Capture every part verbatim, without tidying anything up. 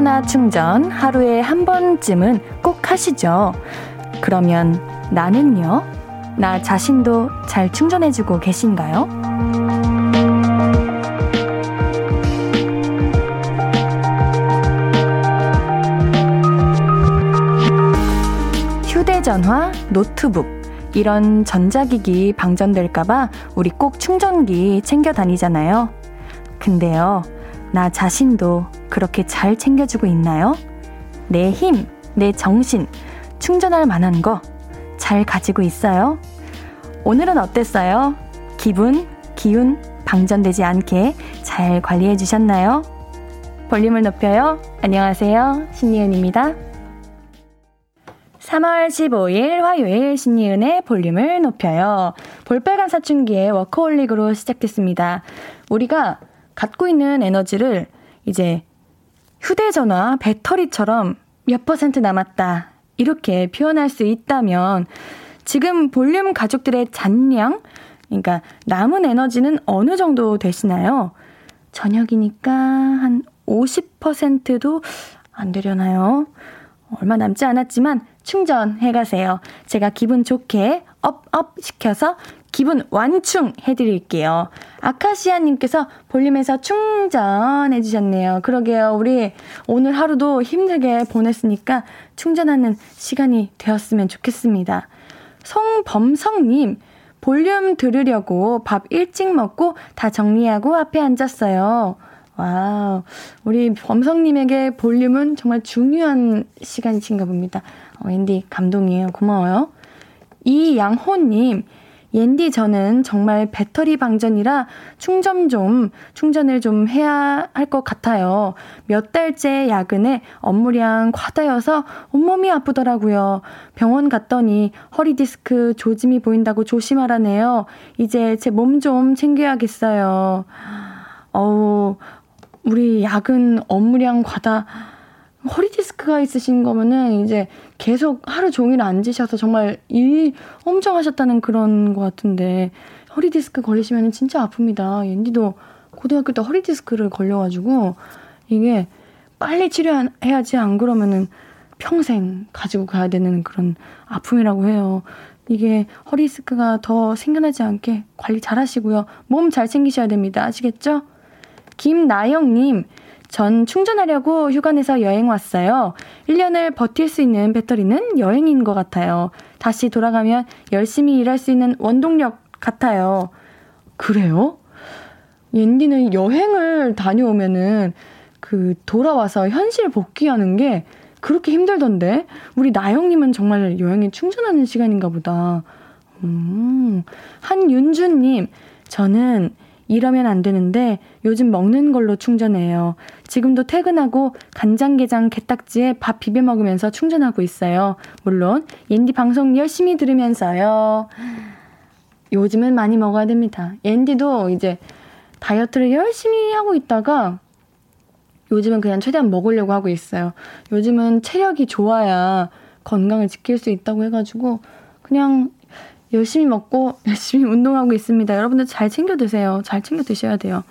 하나 충전 하루에 한 번쯤은 꼭 하시죠. 그러면 나는요? 나 자신도 잘 충전해주고 계신가요? 전화, 노트북 이런 전자기기 방전될까봐 우리 꼭 충전기 챙겨 다니잖아요. 근데요, 나 자신도 그렇게 잘 챙겨주고 있나요? 내 힘, 내 정신, 충전할 만한 거 잘 가지고 있어요? 오늘은 어땠어요? 기분, 기운 방전되지 않게 잘 관리해 주셨나요? 볼륨을 높여요. 안녕하세요, 신예은입니다. 삼월 십오일 화요일 신예은의 볼륨을 높여요. 볼빨간 사춘기의 워커홀릭으로 시작됐습니다. 우리가 갖고 있는 에너지를 이제 휴대전화 배터리처럼 몇 퍼센트 남았다 이렇게 표현할 수 있다면 지금 볼륨 가족들의 잔량, 그러니까 남은 에너지는 어느 정도 되시나요? 저녁이니까 한 오십 퍼센트도 안 되려나요? 얼마 남지 않았지만 충전해 가세요. 제가 기분 좋게 업업 시켜서 기분 완충해 드릴게요. 아카시아님께서 볼륨에서 충전해 주셨네요. 그러게요. 우리 오늘 하루도 힘들게 보냈으니까 충전하는 시간이 되었으면 좋겠습니다. 송범성님, 볼륨 들으려고 밥 일찍 먹고 다 정리하고 앞에 앉았어요. 와우, 우리 범성님에게 볼륨은 정말 중요한 시간이신가 봅니다. 어, 앤디 감동이에요. 고마워요. 이양호님, 앤디 저는 정말 배터리 방전이라 충전 좀, 충전을 좀 해야 할 것 같아요. 몇 달째 야근에 업무량 과다여서 온몸이 아프더라고요. 병원 갔더니 허리 디스크 조짐이 보인다고 조심하라네요. 이제 제 몸 좀 챙겨야겠어요. 어우, 우리 야근 업무량 과다, 허리 디스크가 있으신 거면은 이제 계속 하루 종일 앉으셔서 정말 일 엄청 하셨다는 그런 것 같은데, 허리 디스크 걸리시면은 진짜 아픕니다. 앤디도 고등학교 때 허리 디스크를 걸려가지고 이게 빨리 치료해야지 안 그러면은 평생 가지고 가야 되는 그런 아픔이라고 해요. 이게 허리 디스크가 더 생겨나지 않게 관리 잘 하시고요. 몸 잘 챙기셔야 됩니다. 아시겠죠? 김나영님, 전 충전하려고 휴가 내서 여행 왔어요. 일 년을 버틸 수 있는 배터리는 여행인 것 같아요. 다시 돌아가면 열심히 일할 수 있는 원동력 같아요. 그래요? 옌디는 여행을 다녀오면은 그 돌아와서 현실 복귀하는 게 그렇게 힘들던데, 우리 나영님은 정말 여행에 충전하는 시간인가 보다. 음, 한윤주님, 저는 이러면 안 되는데 요즘 먹는 걸로 충전해요. 지금도 퇴근하고 간장게장 게딱지에 밥 비벼 먹으면서 충전하고 있어요. 물론 옌디 방송 열심히 들으면서요. 요즘은 많이 먹어야 됩니다. 옌디도 이제 다이어트를 열심히 하고 있다가 요즘은 그냥 최대한 먹으려고 하고 있어요. 요즘은 체력이 좋아야 건강을 지킬 수 있다고 해가지고 그냥 열심히 먹고 열심히 운동하고 있습니다. 여러분들 잘 챙겨 드세요. 잘 챙겨 드셔야 돼요.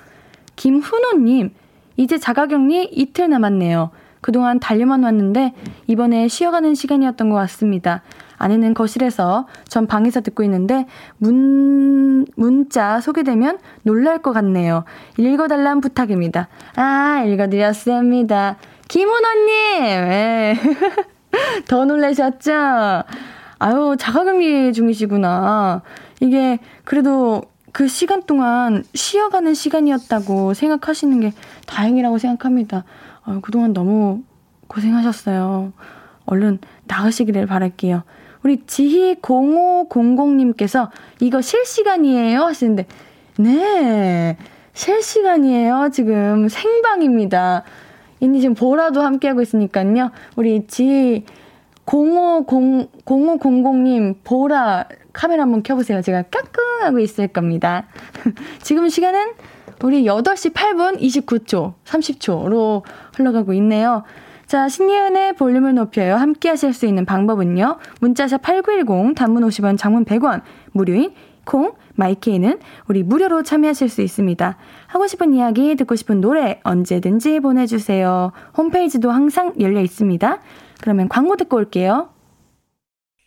김훈호님, 이제 자가격리 이틀 남았네요. 그동안 달려만 왔는데 이번에 쉬어가는 시간이었던 것 같습니다. 아내는 거실에서, 전 방에서 듣고 있는데 문, 문자 소개되면 놀랄 것 같네요. 읽어달란 부탁입니다. 아, 읽어드렸습니다. 김은호님! 더 놀라셨죠? 아유, 자가격리 중이시구나. 이게 그래도 그 시간 동안 쉬어가는 시간이었다고 생각하시는 게 다행이라고 생각합니다. 아유, 그동안 너무 고생하셨어요. 얼른 나으시기를 바랄게요. 우리 지희 공오공공님께서 이거 실시간이에요 하시는데, 네, 실시간이에요. 지금 생방입니다. 이니 지금 보라도 함께하고 있으니까요. 우리 지희 공오공공님 보라 카메라 한번 켜보세요. 제가 까꿍 하고 있을 겁니다. 지금 시간은 우리 여덟 시 팔 분 이십구 초 삼십 초로 흘러가고 있네요. 자, 신예은의 볼륨을 높여요. 함께 하실 수 있는 방법은요. 문자샵 팔구일공, 단문 오십 원, 장문 백 원, 무료인 콩, 마이케이는 우리 무료로 참여하실 수 있습니다. 하고 싶은 이야기, 듣고 싶은 노래 언제든지 보내주세요. 홈페이지도 항상 열려 있습니다. 그러면 광고 듣고 올게요.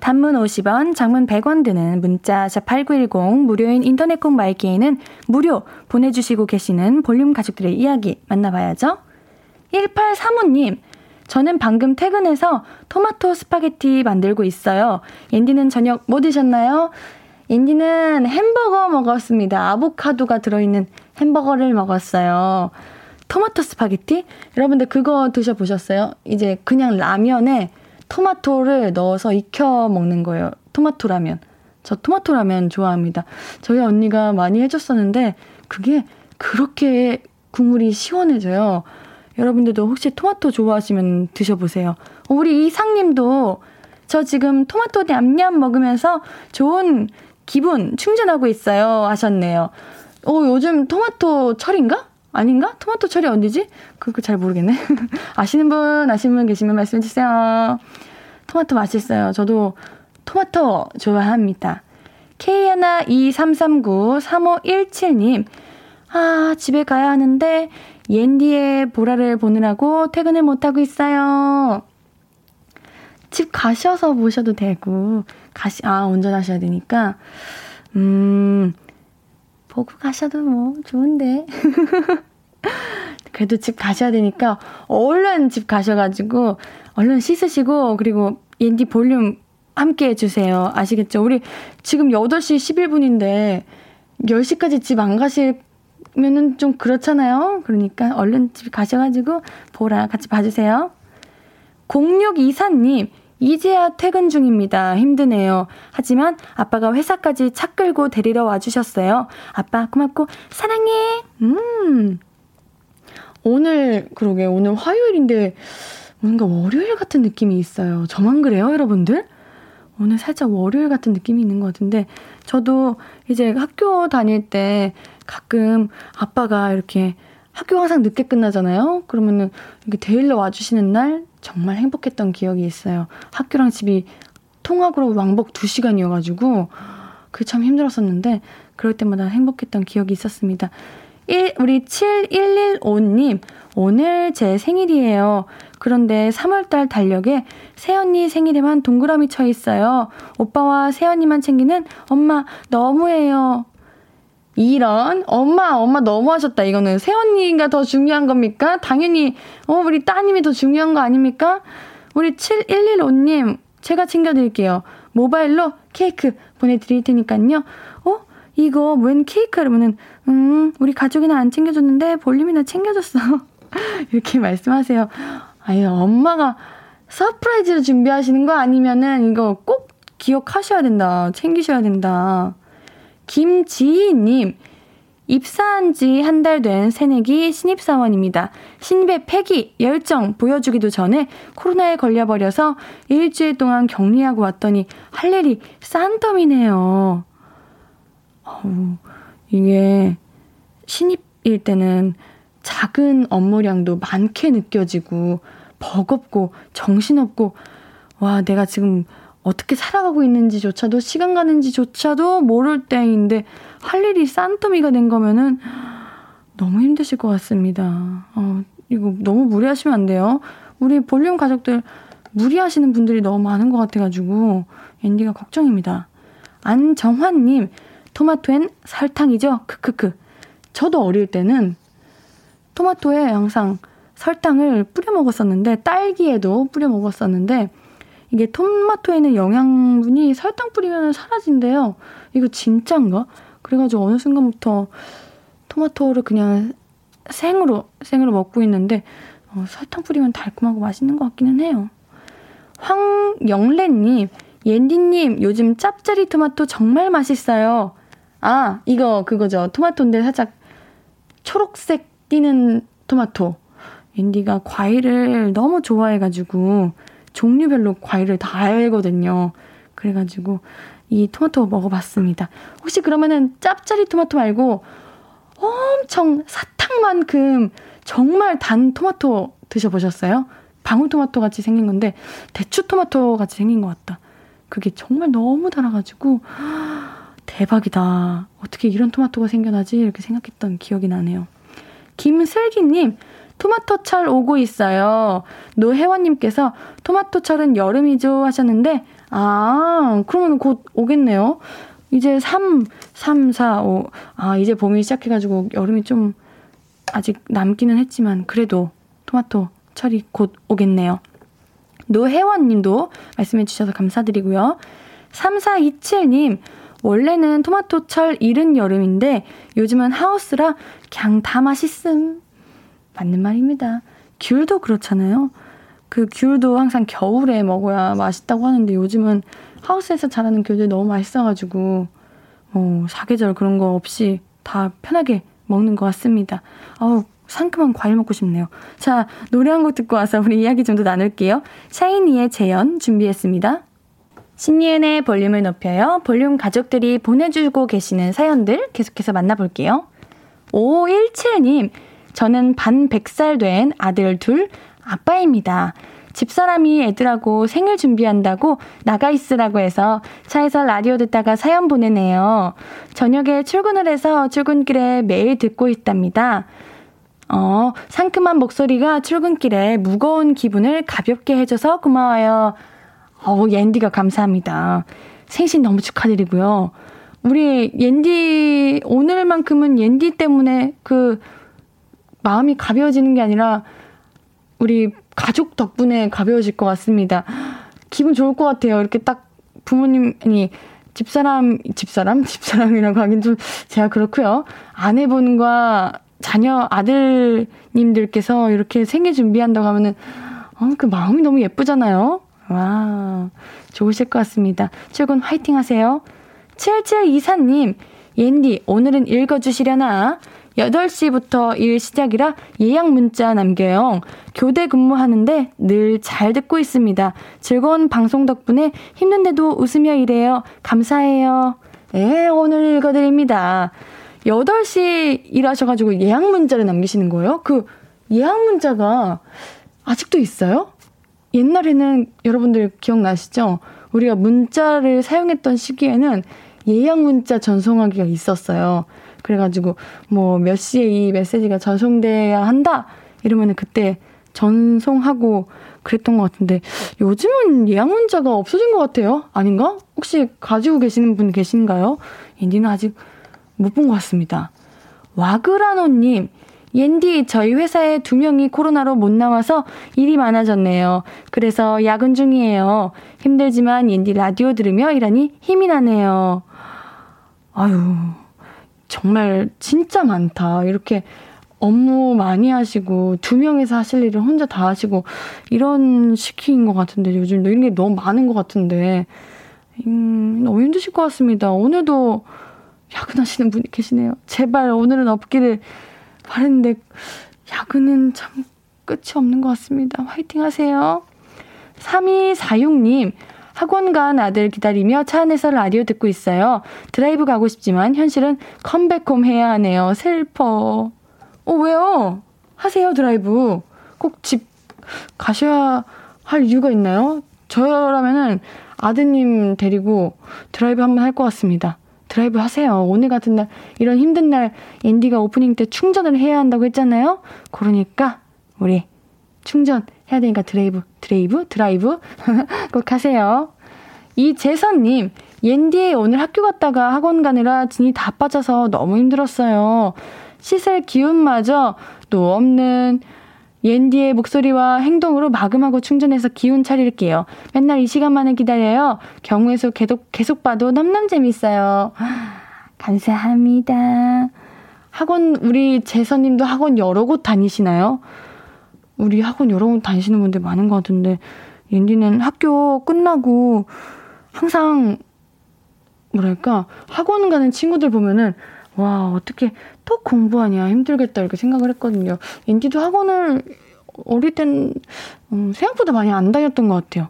단문 오십 원, 장문 백 원 드는 문자 샵 팔구일공, 무료인 인터넷 콩 마이키에는 무료 보내주시고 계시는 볼륨 가족들의 이야기 만나봐야죠. 일팔삼오 님, 저는 방금 퇴근해서 토마토 스파게티 만들고 있어요. 앤디는 저녁 뭐 드셨나요? 앤디는 햄버거 먹었습니다. 아보카도가 들어있는 햄버거를 먹었어요. 토마토 스파게티? 여러분들 그거 드셔보셨어요? 이제 그냥 라면에 토마토를 넣어서 익혀 먹는 거예요. 토마토 라면. 저 토마토 라면 좋아합니다. 저희 언니가 많이 해줬었는데 그게 그렇게 국물이 시원해져요. 여러분들도 혹시 토마토 좋아하시면 드셔보세요. 우리 이상님도 저 지금 토마토 냠냠 먹으면서 좋은 기분 충전하고 있어요 하셨네요. 어, 요즘 토마토 철인가? 아닌가? 토마토 철이 언제지? 그거 잘 모르겠네. 아시는 분, 아시는 분 계시면 말씀해주세요. 토마토 맛있어요. 저도 토마토 좋아합니다. 케이 하나 이삼삼구 삼오일칠 님, 아, 집에 가야 하는데 옌디의 보라를 보느라고 퇴근을 못하고 있어요. 집 가셔서 보셔도 되고, 가시, 아, 운전하셔야 되니까. 음... 보고 가셔도 뭐 좋은데 그래도 집 가셔야 되니까 얼른 집 가셔가지고 얼른 씻으시고 그리고 옌디 볼륨 함께 해주세요. 아시겠죠? 우리 지금 여덟 시 십일 분인데 열 시까지 집 안 가시면은 좀 그렇잖아요. 그러니까 얼른 집 가셔가지고 보라 같이 봐주세요. 공육이사 님, 이제야 퇴근 중입니다. 힘드네요. 하지만 아빠가 회사까지 차 끌고 데리러 와주셨어요. 아빠 고맙고 사랑해. 음. 오늘 그러게 오늘 화요일인데 뭔가 월요일 같은 느낌이 있어요. 저만 그래요, 여러분들? 오늘 살짝 월요일 같은 느낌이 있는 것 같은데 저도 이제 학교 다닐 때 가끔 아빠가 이렇게 학교 항상 늦게 끝나잖아요. 그러면은 이렇게 데일러 와주시는 날 정말 행복했던 기억이 있어요. 학교랑 집이 통학으로 왕복 두 시간이어가지고 그게 참 힘들었었는데 그럴 때마다 행복했던 기억이 있었습니다. 일, 우리 칠일일오 님, 오늘 제 생일이에요. 그런데 삼월달 달력에 새언니 생일에만 동그라미 쳐있어요. 오빠와 새언니만 챙기는 엄마 너무해요. 이런, 엄마, 엄마 너무하셨다. 이거는 새언니가 더 중요한 겁니까? 당연히 어, 우리 따님이 더 중요한 거 아닙니까? 우리 칠일일오 님, 제가 챙겨드릴게요. 모바일로 케이크 보내드릴 테니까요. 어? 이거 웬 케이크? 그러면은 음, 우리 가족이나 안 챙겨줬는데 볼륨이나 챙겨줬어. 이렇게 말씀하세요. 아니, 엄마가 서프라이즈를 준비하시는 거 아니면은 이거 꼭 기억하셔야 된다. 챙기셔야 된다. 김지희님, 입사한 지 한 달 된 새내기 신입사원입니다. 신입의 패기, 열정 보여주기도 전에 코로나에 걸려버려서 일주일 동안 격리하고 왔더니 할 일이 싼더미네요. 어우, 이게 신입일 때는 작은 업무량도 많게 느껴지고 버겁고 정신없고 와, 내가 지금 어떻게 살아가고 있는지조차도 시간 가는지조차도 모를 때인데 할 일이 산더미가 된 거면은 너무 힘드실 것 같습니다. 어, 이거 너무 무리하시면 안 돼요. 우리 볼륨 가족들 무리하시는 분들이 너무 많은 것 같아가지고 앤디가 걱정입니다. 안정환님, 토마토엔 설탕이죠? 크크크. 저도 어릴 때는 토마토에 항상 설탕을 뿌려 먹었었는데 딸기에도 뿌려 먹었었는데 이게 토마토에는 영양분이 설탕 뿌리면 사라진대요. 이거 진짜인가? 그래가지고 어느 순간부터 토마토를 그냥 생으로 생으로 먹고 있는데 어, 설탕 뿌리면 달콤하고 맛있는 것 같기는 해요. 황영래님, 옌디님 요즘 짭짜리 토마토 정말 맛있어요. 아, 이거 그거죠. 토마토인데 살짝 초록색 띄는 토마토. 앤디가 과일을 너무 좋아해가지고 종류별로 과일을 다 알거든요. 그래가지고 이 토마토 먹어봤습니다. 혹시 그러면은 짭짜리 토마토 말고 엄청 사탕만큼 정말 단 토마토 드셔보셨어요? 방울토마토 같이 생긴 건데 대추토마토 같이 생긴 것 같다. 그게 정말 너무 달아가지고 대박이다. 어떻게 이런 토마토가 생겨나지? 이렇게 생각했던 기억이 나네요. 김슬기님, 토마토철 오고 있어요. 노혜원님께서 토마토철은 여름이죠 하셨는데, 아, 그러면 곧 오겠네요. 이제 삼, 삼, 사, 오. 아, 이제 봄이 시작해가지고 여름이 좀 아직 남기는 했지만 그래도 토마토철이 곧 오겠네요. 노혜원님도 말씀해주셔서 감사드리고요. 삼사이칠님, 원래는 토마토철 이른 여름인데 요즘은 하우스라 그냥 다 맛있음. 맞는 말입니다. 귤도 그렇잖아요. 그 귤도 항상 겨울에 먹어야 맛있다고 하는데 요즘은 하우스에서 자라는 귤들이 너무 맛있어가지고 어, 사계절 그런 거 없이 다 편하게 먹는 것 같습니다. 아우, 상큼한 과일 먹고 싶네요. 자, 노래 한 곡 듣고 와서 우리 이야기 좀 더 나눌게요. 샤이니의 재현 준비했습니다. 신예은의 볼륨을 높여요. 볼륨 가족들이 보내주고 계시는 사연들 계속해서 만나볼게요. 오오일칠님, 저는 반 백 살 된 아들 둘 아빠입니다. 집사람이 애들하고 생일 준비한다고 나가 있으라고 해서 차에서 라디오 듣다가 사연 보내네요. 저녁에 출근을 해서 출근길에 매일 듣고 있답니다. 어, 상큼한 목소리가 출근길에 무거운 기분을 가볍게 해줘서 고마워요. 어, 옌디가 감사합니다. 생신 너무 축하드리고요. 우리 옌디, 오늘만큼은 옌디 때문에 그 마음이 가벼워지는 게 아니라 우리 가족 덕분에 가벼워질 것 같습니다. 기분 좋을 것 같아요. 이렇게 딱 부모님이 집사람, 집사람? 집사람이라고 하긴 좀 제가 그렇고요. 아내분과 자녀 아들님들께서 이렇게 생일 준비한다고 하면은 어, 그 마음이 너무 예쁘잖아요. 와, 좋으실 것 같습니다. 출근 화이팅 하세요. 칠칠이사님, 옌디 오늘은 읽어주시려나? 여덟 시부터 일 시작이라 예약 문자 남겨요. 교대 근무하는데 늘 잘 듣고 있습니다. 즐거운 방송 덕분에 힘든데도 웃으며 일해요. 감사해요. 예, 오늘 읽어드립니다. 여덟 시 일하셔가지고 예약 문자를 남기시는 거예요? 그 예약 문자가 아직도 있어요? 옛날에는 여러분들 기억나시죠? 우리가 문자를 사용했던 시기에는 예약 문자 전송하기가 있었어요. 그래가지고 뭐 몇 시에 이 메시지가 전송돼야 한다 이러면은 그때 전송하고 그랬던 것 같은데 요즘은 예약 문자가 없어진 것 같아요. 아닌가? 혹시 가지고 계시는 분 계신가요? 옌디는 아직 못 본 것 같습니다. 와그라노님, 옌디 저희 회사에 두 명이 코로나로 못 나와서 일이 많아졌네요. 그래서 야근 중이에요. 힘들지만 옌디 라디오 들으며 일하니 힘이 나네요. 아유, 정말 진짜 많다. 이렇게 업무 많이 하시고 두 명이서 하실 일을 혼자 다 하시고 이런 시기인 것 같은데 요즘 이런 게 너무 많은 것 같은데 음, 너무 힘드실 것 같습니다. 오늘도 야근하시는 분이 계시네요. 제발 오늘은 없기를 바랬는데 야근은 참 끝이 없는 것 같습니다. 화이팅 하세요. 삼이사육님, 학원 간 아들 기다리며 차 안에서 라디오 듣고 있어요. 드라이브 가고 싶지만 현실은 컴백홈 해야 하네요. 슬퍼. 어, 왜요? 하세요, 드라이브. 꼭 집 가셔야 할 이유가 있나요? 저라면은 아드님 데리고 드라이브 한번 할 것 같습니다. 드라이브 하세요. 오늘 같은 날, 이런 힘든 날 앤디가 오프닝 때 충전을 해야 한다고 했잖아요. 그러니까 우리 충전 해야 되니까 드레이브, 드레이브, 드라이브 꼭 하세요. 이재선님, 옌디 오늘 학교 갔다가 학원 가느라 진이 다 빠져서 너무 힘들었어요. 씻을 기운마저 또 없는 옌디의 목소리와 행동으로 마금하고 충전해서 기운 차릴게요. 맨날 이 시간만을 기다려요. 경우의 수 계속, 계속 봐도 넘넘 재밌어요. 감사합니다. 학원, 우리 재선님도 학원 여러 곳 다니시나요? 우리 학원 여러 번 다니시는 분들 많은 것 같은데 옌디는 학교 끝나고 항상 뭐랄까 학원 가는 친구들 보면은 와, 어떻게 또 공부하냐 힘들겠다 이렇게 생각을 했거든요. 옌디도 학원을 어릴 땐 음, 생각보다 많이 안 다녔던 것 같아요.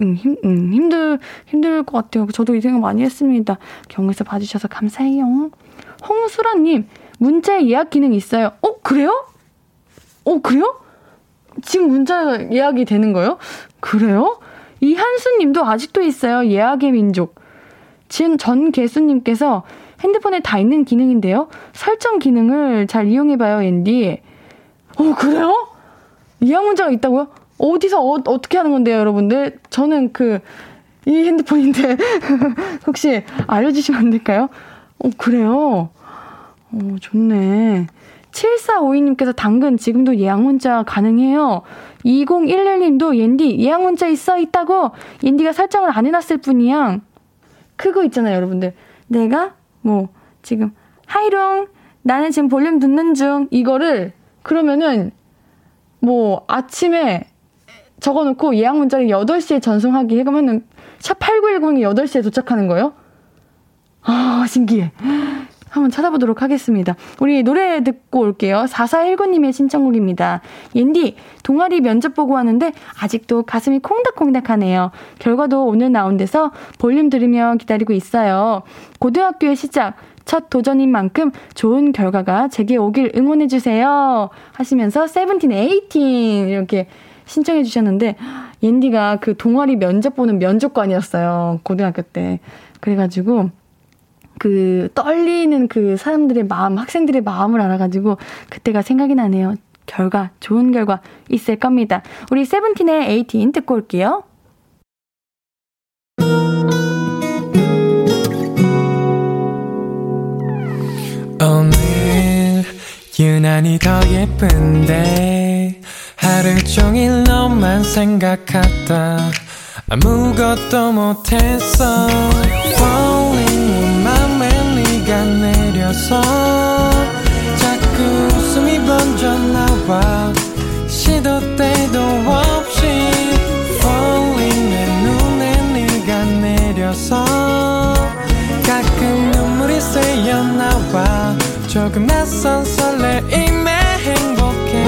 음, 힘, 음, 힘들, 힘들 것 같아요. 저도 이 생각 많이 했습니다. 경에서 봐주셔서 감사해요. 홍수라님, 문자 예약 기능 있어요. 어? 그래요? 어? 그래요? 지금 문자 예약이 되는 거예요? 그래요? 이한수님도 아직도 있어요. 예약의 민족. 지금 전 개수님께서 핸드폰에 다 있는 기능인데요. 설정 기능을 잘 이용해봐요, 앤디. 어, 그래요? 예약 문자가 있다고요? 어디서 어, 어떻게 하는 건데요, 여러분들? 저는 그, 이 핸드폰인데, 혹시 알려주시면 안 될까요? 어, 그래요? 어, 좋네. 칠사오이님께서 당근 지금도 예약 문자 가능해요. 이공일일님도 옌디 예약 문자 있어 있다고 옌디가 설정을 안 해놨을 뿐이야. 그거 있잖아요, 여러분들. 내가 뭐 지금 하이롱 나는 지금 볼륨 듣는 중 이거를 그러면은 뭐 아침에 적어놓고 예약 문자를 여덟 시에 전송하기 해가면은 샵팔구일공이 여덟 시에 도착하는 거예요. 아, 신기해. 한번 찾아보도록 하겠습니다. 우리 노래 듣고 올게요. 사사일구님의 신청곡입니다. 옌디, 동아리 면접 보고 하는데 아직도 가슴이 콩닥콩닥하네요. 결과도 오늘 나온 데서 볼륨 들으며 기다리고 있어요. 고등학교의 시작, 첫 도전인 만큼 좋은 결과가 제게 오길 응원해주세요. 하시면서 세븐틴, 에이틴 이렇게 신청해 주셨는데 옌디가 그 동아리 면접 보는 면접관이었어요. 고등학교 때. 그래가지고 그 떨리는 그 사람들의 마음, 학생들의 마음을 알아가지고 그때가 생각이 나네요. 결과, 좋은 결과 있을 겁니다. 우리 세븐틴의 에이틴 듣고 올게요. 오늘 유난히 더 예쁜데 하루 종일 너만 생각하다 아무것도 못했어. 내려서 자꾸 웃음이 번져 나와 시도 때도 없이 falling 내 눈에 네가 내려서 가끔 눈물이 새어 나와 조금 낯선 설레임에 행복해.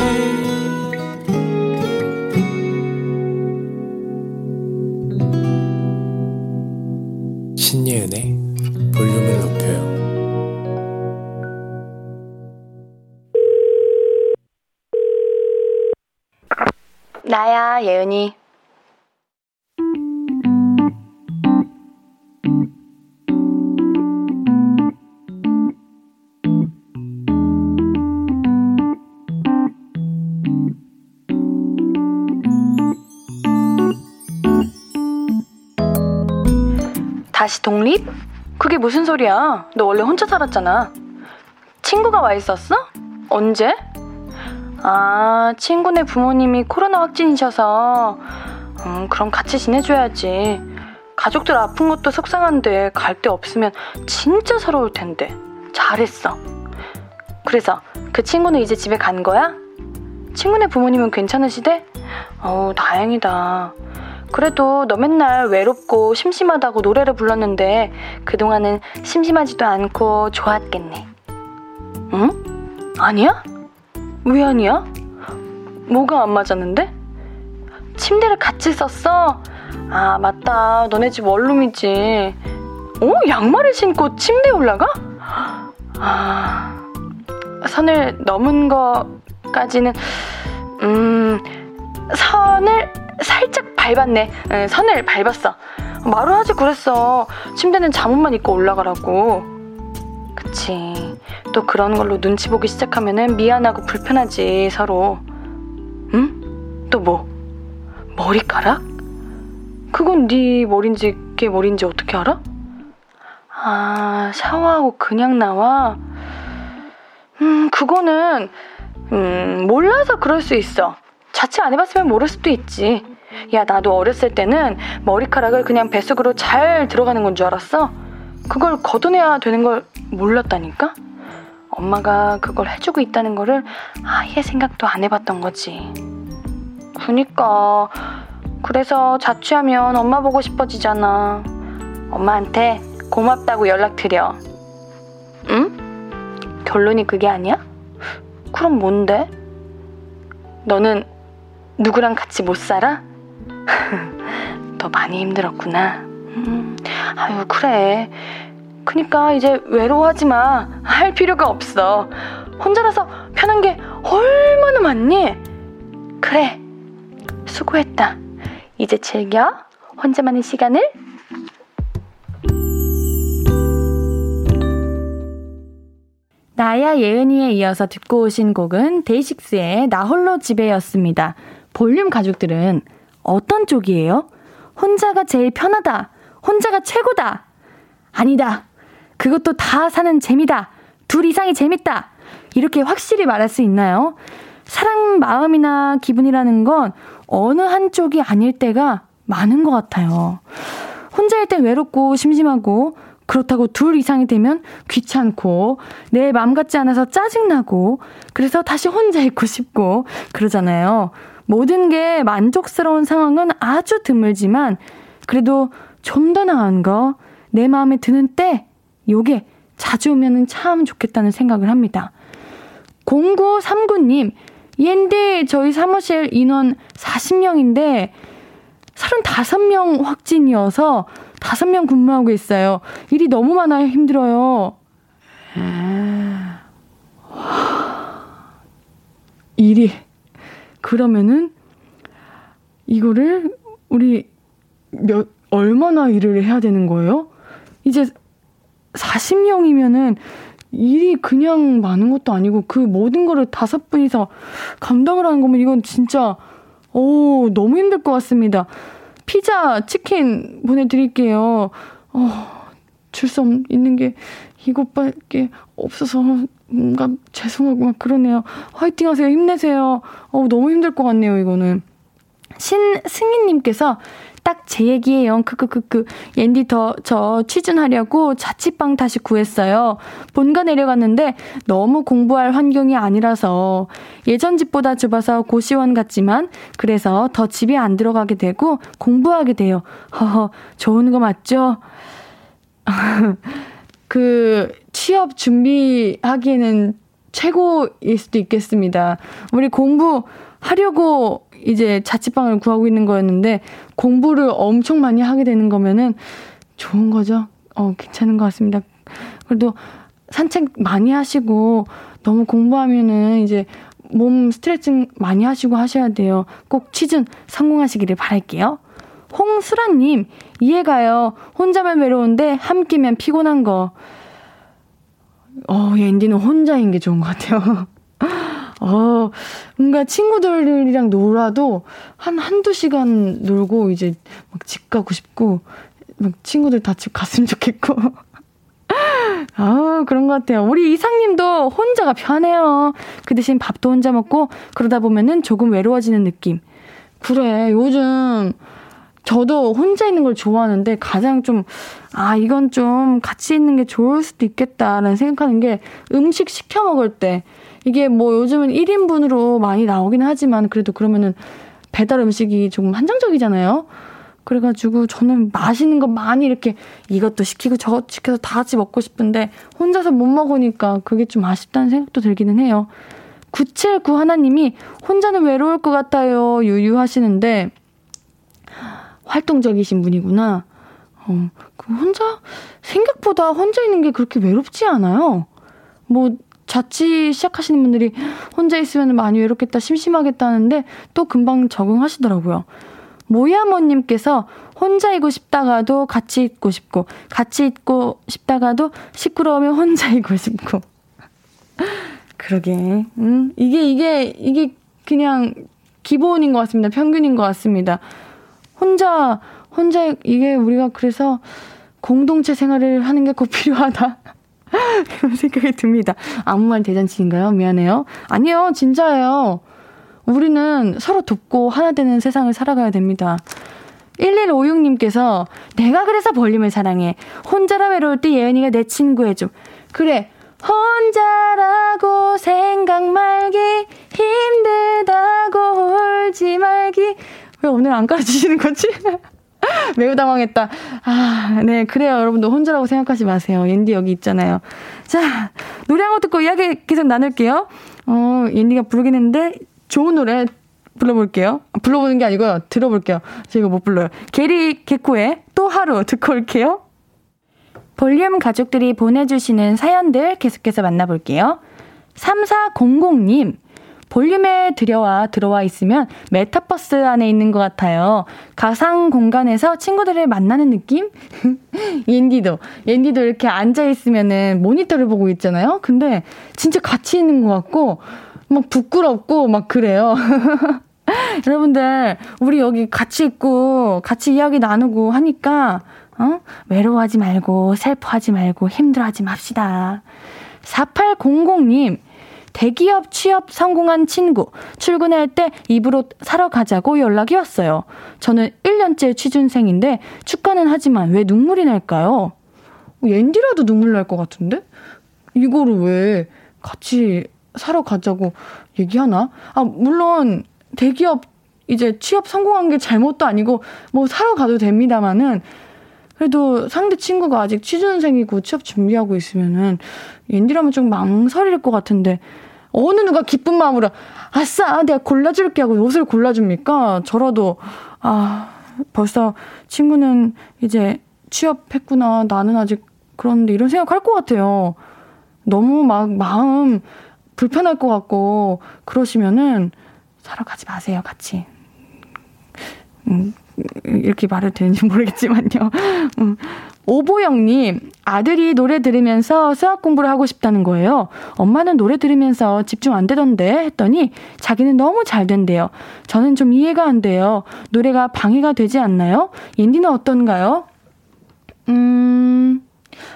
신예은의 볼륨을 높여요. 나야, 예은이. 다시 독립? 그게 무슨 소리야? 너 원래 혼자 살았잖아. 친구가 와 있었어? 언제? 아, 친구네 부모님이 코로나 확진이셔서. 음, 그럼 같이 지내줘야지. 가족들 아픈 것도 속상한데 갈 데 없으면 진짜 서러울 텐데. 잘했어. 그래서 그 친구는 이제 집에 간 거야? 친구네 부모님은 괜찮으시대? 어우, 다행이다. 그래도 너 맨날 외롭고 심심하다고 노래를 불렀는데 그동안은 심심하지도 않고 좋았겠네. 응? 아니야? 왜 아니야? 뭐가 안 맞았는데? 침대를 같이 썼어? 아, 맞다. 너네 집 원룸이지. 어? 양말을 신고 침대에 올라가? 아, 선을 넘은 거까지는 음... 선을 살짝 밟았네. 에, 선을 밟았어. 말을 하지 그랬어. 침대는 잠옷만 입고 올라가라고. 그치. 또 그런 걸로 눈치 보기 시작하면은 미안하고 불편하지, 서로. 응? 또 뭐? 머리카락? 그건 네 머린지 걔 머린지 어떻게 알아? 아, 샤워하고 그냥 나와? 음, 그거는 음, 몰라서 그럴 수 있어. 자취 안 해봤으면 모를 수도 있지. 야, 나도 어렸을 때는 머리카락을 그냥 뱃속으로 잘 들어가는 건 줄 알았어. 그걸 걷어내야 되는 걸 몰랐다니까? 엄마가 그걸 해주고 있다는 거를 아예 생각도 안 해봤던 거지. 그니까 그래서 자취하면 엄마 보고 싶어지잖아. 엄마한테 고맙다고 연락드려. 응? 결론이 그게 아니야? 그럼 뭔데? 너는 누구랑 같이 못 살아? 너 많이 힘들었구나. 음, 아유 그래. 그니까 이제 외로워하지 마. 할 필요가 없어. 혼자라서 편한 게 얼마나 많니? 그래, 수고했다. 이제 즐겨, 혼자만의 시간을. 나야 예은이에 이어서 듣고 오신 곡은 데이식스의 나 홀로 집에였습니다. 볼륨 가족들은 어떤 쪽이에요? 혼자가 제일 편하다. 혼자가 최고다. 아니다. 그것도 다 사는 재미다. 둘 이상이 재밌다. 이렇게 확실히 말할 수 있나요? 사람 마음이나 기분이라는 건 어느 한쪽이 아닐 때가 많은 것 같아요. 혼자일 땐 외롭고 심심하고, 그렇다고 둘 이상이 되면 귀찮고 내 마음 같지 않아서 짜증나고, 그래서 다시 혼자 있고 싶고 그러잖아요. 모든 게 만족스러운 상황은 아주 드물지만, 그래도 좀 더 나은 거, 내 마음에 드는 때, 요게 자주 오면 참 좋겠다는 생각을 합니다. 공구삼구 님, 옌디 저희 사무실 인원 사십 명인데 삼십오 명 확진이어서 다섯 명 근무하고 있어요. 일이 너무 많아요. 힘들어요. 일이. 그러면은 이거를 우리 몇 얼마나 일을 해야 되는 거예요? 이제 사십 명이면은 일이 그냥 많은 것도 아니고 그 모든 거를 다섯 분이서 감당을 하는 거면 이건 진짜 오, 너무 힘들 것 같습니다. 피자, 치킨 보내드릴게요. 어, 줄 수 있는 게 이것밖에 없어서 뭔가 죄송하고 막 그러네요. 화이팅 하세요. 힘내세요. 어, 너무 힘들 것 같네요, 이거는. 신승희님께서 딱 제 얘기예요. 크크크크. 옌디 더, 저 취준하려고 자취방 다시 구했어요. 본가 내려갔는데 너무 공부할 환경이 아니라서 예전 집보다 좁아서 고시원 같지만, 그래서 더 집에 안 들어가게 되고 공부하게 돼요. 허허, 좋은 거 맞죠? 그 취업 준비하기에는 최고일 수도 있겠습니다. 우리 공부 하려고 이제 자취방을 구하고 있는 거였는데 공부를 엄청 많이 하게 되는 거면은 좋은 거죠. 어, 괜찮은 것 같습니다. 그래도 산책 많이 하시고, 너무 공부하면은 이제 몸 스트레칭 많이 하시고 하셔야 돼요. 꼭 취준 성공하시기를 바랄게요. 홍수라님, 이해가요. 혼자만 외로운데 함께면 피곤한 거. 어, 앤디는 혼자인 게 좋은 것 같아요. 어, 뭔가 친구들이랑 놀아도 한, 한두 시간 놀고 이제 막 집 가고 싶고, 막 친구들 다 집 갔으면 좋겠고. 아, 그런 것 같아요. 우리 이상님도 혼자가 편해요. 그 대신 밥도 혼자 먹고, 그러다 보면은 조금 외로워지는 느낌. 그래, 요즘 저도 혼자 있는 걸 좋아하는데 가장 좀, 아, 이건 좀 같이 있는 게 좋을 수도 있겠다라는 생각하는 게 음식 시켜 먹을 때. 이게 뭐 요즘은 일 인분으로 많이 나오긴 하지만 그래도 그러면은 배달 음식이 조금 한정적이잖아요. 그래가지고 저는 맛있는 거 많이 이렇게 이것도 시키고 저것도 시켜서 다 같이 먹고 싶은데 혼자서 못 먹으니까 그게 좀 아쉽다는 생각도 들기는 해요. 구칠구 하나님이 혼자는 외로울 것 같아요. 유유하시는데 활동적이신 분이구나. 어, 그 혼자 생각보다 혼자 있는 게 그렇게 외롭지 않아요. 뭐 자취 시작하시는 분들이 혼자 있으면 많이 외롭겠다, 심심하겠다 하는데 또 금방 적응하시더라고요. 모야모님께서 혼자이고 싶다가도 같이 있고 싶고, 같이 있고 싶다가도 시끄러우면 혼자이고 싶고. 그러게. 음, 이게 이게 이게 그냥 기본인 것 같습니다. 평균인 것 같습니다. 혼자 혼자 이게 우리가 그래서 공동체 생활을 하는 게 꼭 필요하다. 그런 생각이 듭니다. 아무 말 대잔치인가요? 미안해요. 아니요, 진짜예요. 우리는 서로 돕고 하나 되는 세상을 살아가야 됩니다. 일일오육 님께서 내가 그래서 볼륨을 사랑해. 혼자라 외로울 때 예은이가 내 친구 해줘. 그래, 혼자라고 생각 말기, 힘들다고 울지 말기. 왜 오늘 안 가르치시는 거지? 매우 당황했다. 아, 네, 그래요. 여러분도 혼자라고 생각하지 마세요. 옌디 여기 있잖아요. 자, 노래 한 곡 듣고 이야기 계속 나눌게요. 어, 옌디가 부르긴 했는데 좋은 노래 불러볼게요. 아, 불러보는 게 아니고요. 들어볼게요. 제가 이거 못 불러요. 게리 개코의 또 하루 듣고 올게요. 볼륨 가족들이 보내주시는 사연들 계속해서 만나볼게요. 삼사공공님. 볼륨에 들여와 들어와 있으면 메타버스 안에 있는 것 같아요. 가상 공간에서 친구들을 만나는 느낌? 옌디도. 옌디도 이렇게 앉아있으면은 모니터를 보고 있잖아요. 근데 진짜 같이 있는 것 같고, 막 부끄럽고, 막 그래요. 여러분들, 우리 여기 같이 있고, 같이 이야기 나누고 하니까, 어? 외로워하지 말고, 슬퍼하지 말고, 힘들어하지 맙시다. 사팔공공님. 대기업 취업 성공한 친구, 출근할 때 입으로 사러 가자고 연락이 왔어요. 저는 일 년째 취준생인데 축가는 하지만 왜 눈물이 날까요? 옌디라도 눈물 날 것 같은데? 이거를 왜 같이 사러 가자고 얘기하나? 아, 물론 대기업 이제 취업 성공한 게 잘못도 아니고 뭐 사러 가도 됩니다만은 그래도 상대 친구가 아직 취준생이고 취업 준비하고 있으면은 옌디라면 좀 망설일 것 같은데 어느 누가 기쁜 마음으로 아싸 내가 골라줄게 하고 옷을 골라줍니까? 저라도 아 벌써 친구는 이제 취업했구나 나는 아직 그런데 이런 생각할 것 같아요. 너무 막 마음 불편할 것 같고 그러시면은 사러 가지 마세요 같이. 음, 이렇게 말해도 되는지 모르겠지만요. 음. 오보영님, 아들이 노래 들으면서 수학 공부를 하고 싶다는 거예요. 엄마는 노래 들으면서 집중 안 되던데 했더니 자기는 너무 잘 된대요. 저는 좀 이해가 안 돼요. 노래가 방해가 되지 않나요? 옌디는 어떤가요? 음,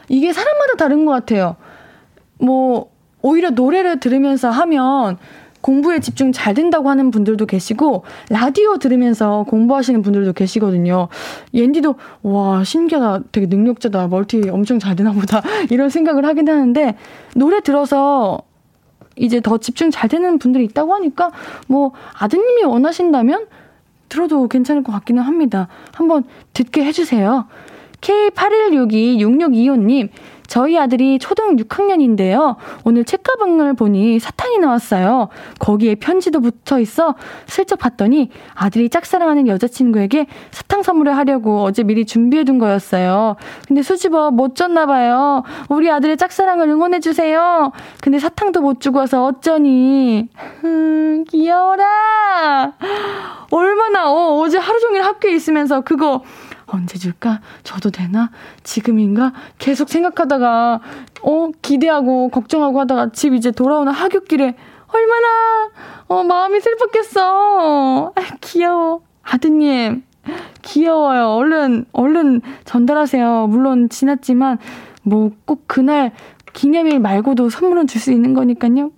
이게 사람마다 다른 것 같아요. 뭐, 오히려 노래를 들으면서 하면 공부에 집중 잘 된다고 하는 분들도 계시고 라디오 들으면서 공부하시는 분들도 계시거든요. 옌디도 와 신기하다 되게 능력자다 멀티 엄청 잘 되나 보다 이런 생각을 하긴 하는데 노래 들어서 이제 더 집중 잘 되는 분들이 있다고 하니까 뭐 아드님이 원하신다면 들어도 괜찮을 것 같기는 합니다. 한번 듣게 해주세요. 케이 팔일육이 육육이오님 저희 아들이 초등 육 학년인데요. 오늘 책가방을 보니 사탕이 나왔어요. 거기에 편지도 붙어있어 슬쩍 봤더니 아들이 짝사랑하는 여자친구에게 사탕 선물을 하려고 어제 미리 준비해둔 거였어요. 근데 수집어 못 줬나 봐요. 우리 아들의 짝사랑을 응원해주세요. 근데 사탕도 못 주고 와서 어쩌니. 음, 귀여워라. 얼마나 어, 어제 하루 종일 학교에 있으면서 그거 언제 줄까? 저도 되나? 지금인가? 계속 생각하다가 어 기대하고 걱정하고 하다가 집 이제 돌아오는 하굣길에 얼마나 어 마음이 슬펐겠어. 아, 귀여워. 아드님 귀여워요. 얼른 얼른 전달하세요. 물론 지났지만 뭐 꼭 그날 기념일 말고도 선물은 줄 수 있는 거니까요.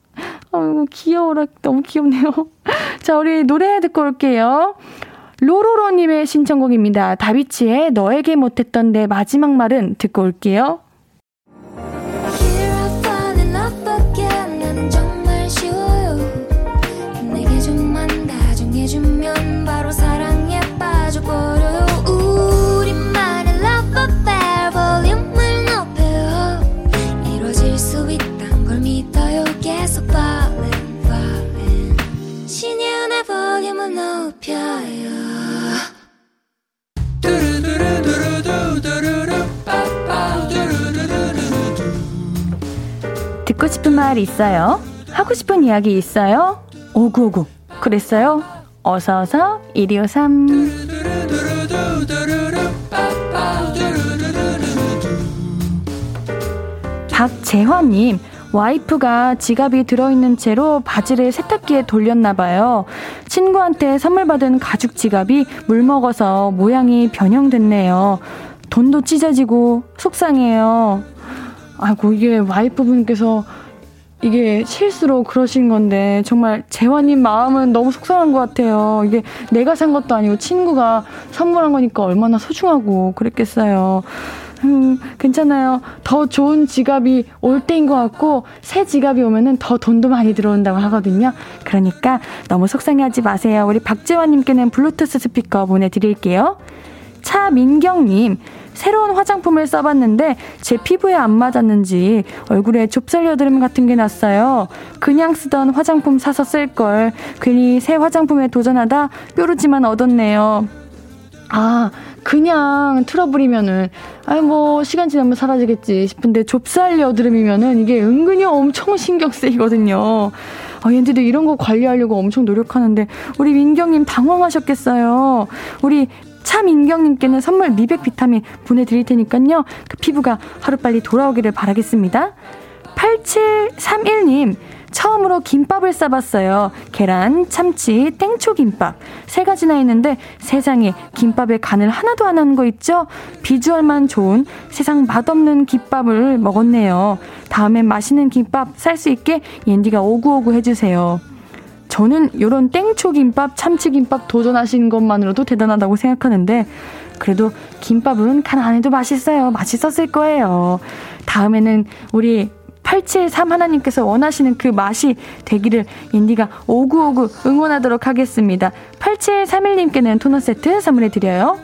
아이고 귀여워라. 너무 귀엽네요. 자 우리 노래 듣고 올게요. 로로로님의 신청곡입니다. 다비치의 너에게 못했던 내 마지막 말은 듣고 올게요. 듣고 싶은 말 있어요? 하고 싶은 이야기 있어요? 오구오구 그랬어요? 어서어서 일이오삼 박재환님 와이프가 지갑이 들어있는 채로 바지를 세탁기에 돌렸나봐요. 친구한테 선물 받은 가죽 지갑이 물 먹어서 모양이 변형됐네요. 돈도 찢어지고 속상해요. 아이고 이게 와이프분께서 이게 실수로 그러신 건데 정말 재환님 마음은 너무 속상한 것 같아요. 이게 내가 산 것도 아니고 친구가 선물한 거니까 얼마나 소중하고 그랬겠어요. 음, 괜찮아요. 더 좋은 지갑이 올 때인 것 같고 새 지갑이 오면은 더 돈도 많이 들어온다고 하거든요. 그러니까 너무 속상해하지 마세요. 우리 박재환님께는 블루투스 스피커 보내드릴게요. 차민경님 새로운 화장품을 써봤는데 제 피부에 안 맞았는지 얼굴에 좁쌀 여드름 같은 게 났어요. 그냥 쓰던 화장품 사서 쓸걸. 괜히 새 화장품에 도전하다 뾰루지만 얻었네요. 아, 그냥 틀어버리면은 아이 뭐 시간 지나면 사라지겠지 싶은데 좁쌀 여드름이면은 이게 은근히 엄청 신경 쓰이거든요. 아, 얘네들도 이런 거 관리하려고 엄청 노력하는데 우리 민경님 당황하셨겠어요. 우리 차민경님께는 선물 미백 비타민 보내드릴 테니까요. 그 피부가 하루빨리 돌아오기를 바라겠습니다. 팔칠삼일 님, 처음으로 김밥을 싸봤어요. 계란, 참치, 땡초김밥 세 가지나 있는데 세상에 김밥에 간을 하나도 안 한 거 있죠? 비주얼만 좋은 세상 맛없는 김밥을 먹었네요. 다음엔 맛있는 김밥 살 수 있게 옌디가 오구오구 해주세요. 저는 이런 땡초김밥, 참치김밥 도전하신 것만으로도 대단하다고 생각하는데 그래도 김밥은 간 안 해도 맛있어요. 맛있었을 거예요. 다음에는 우리 팔칠삼 하나님께서 원하시는 그 맛이 되기를 인디가 오구오구 응원하도록 하겠습니다. 팔칠삼일 님께는 토너 세트 선물해드려요.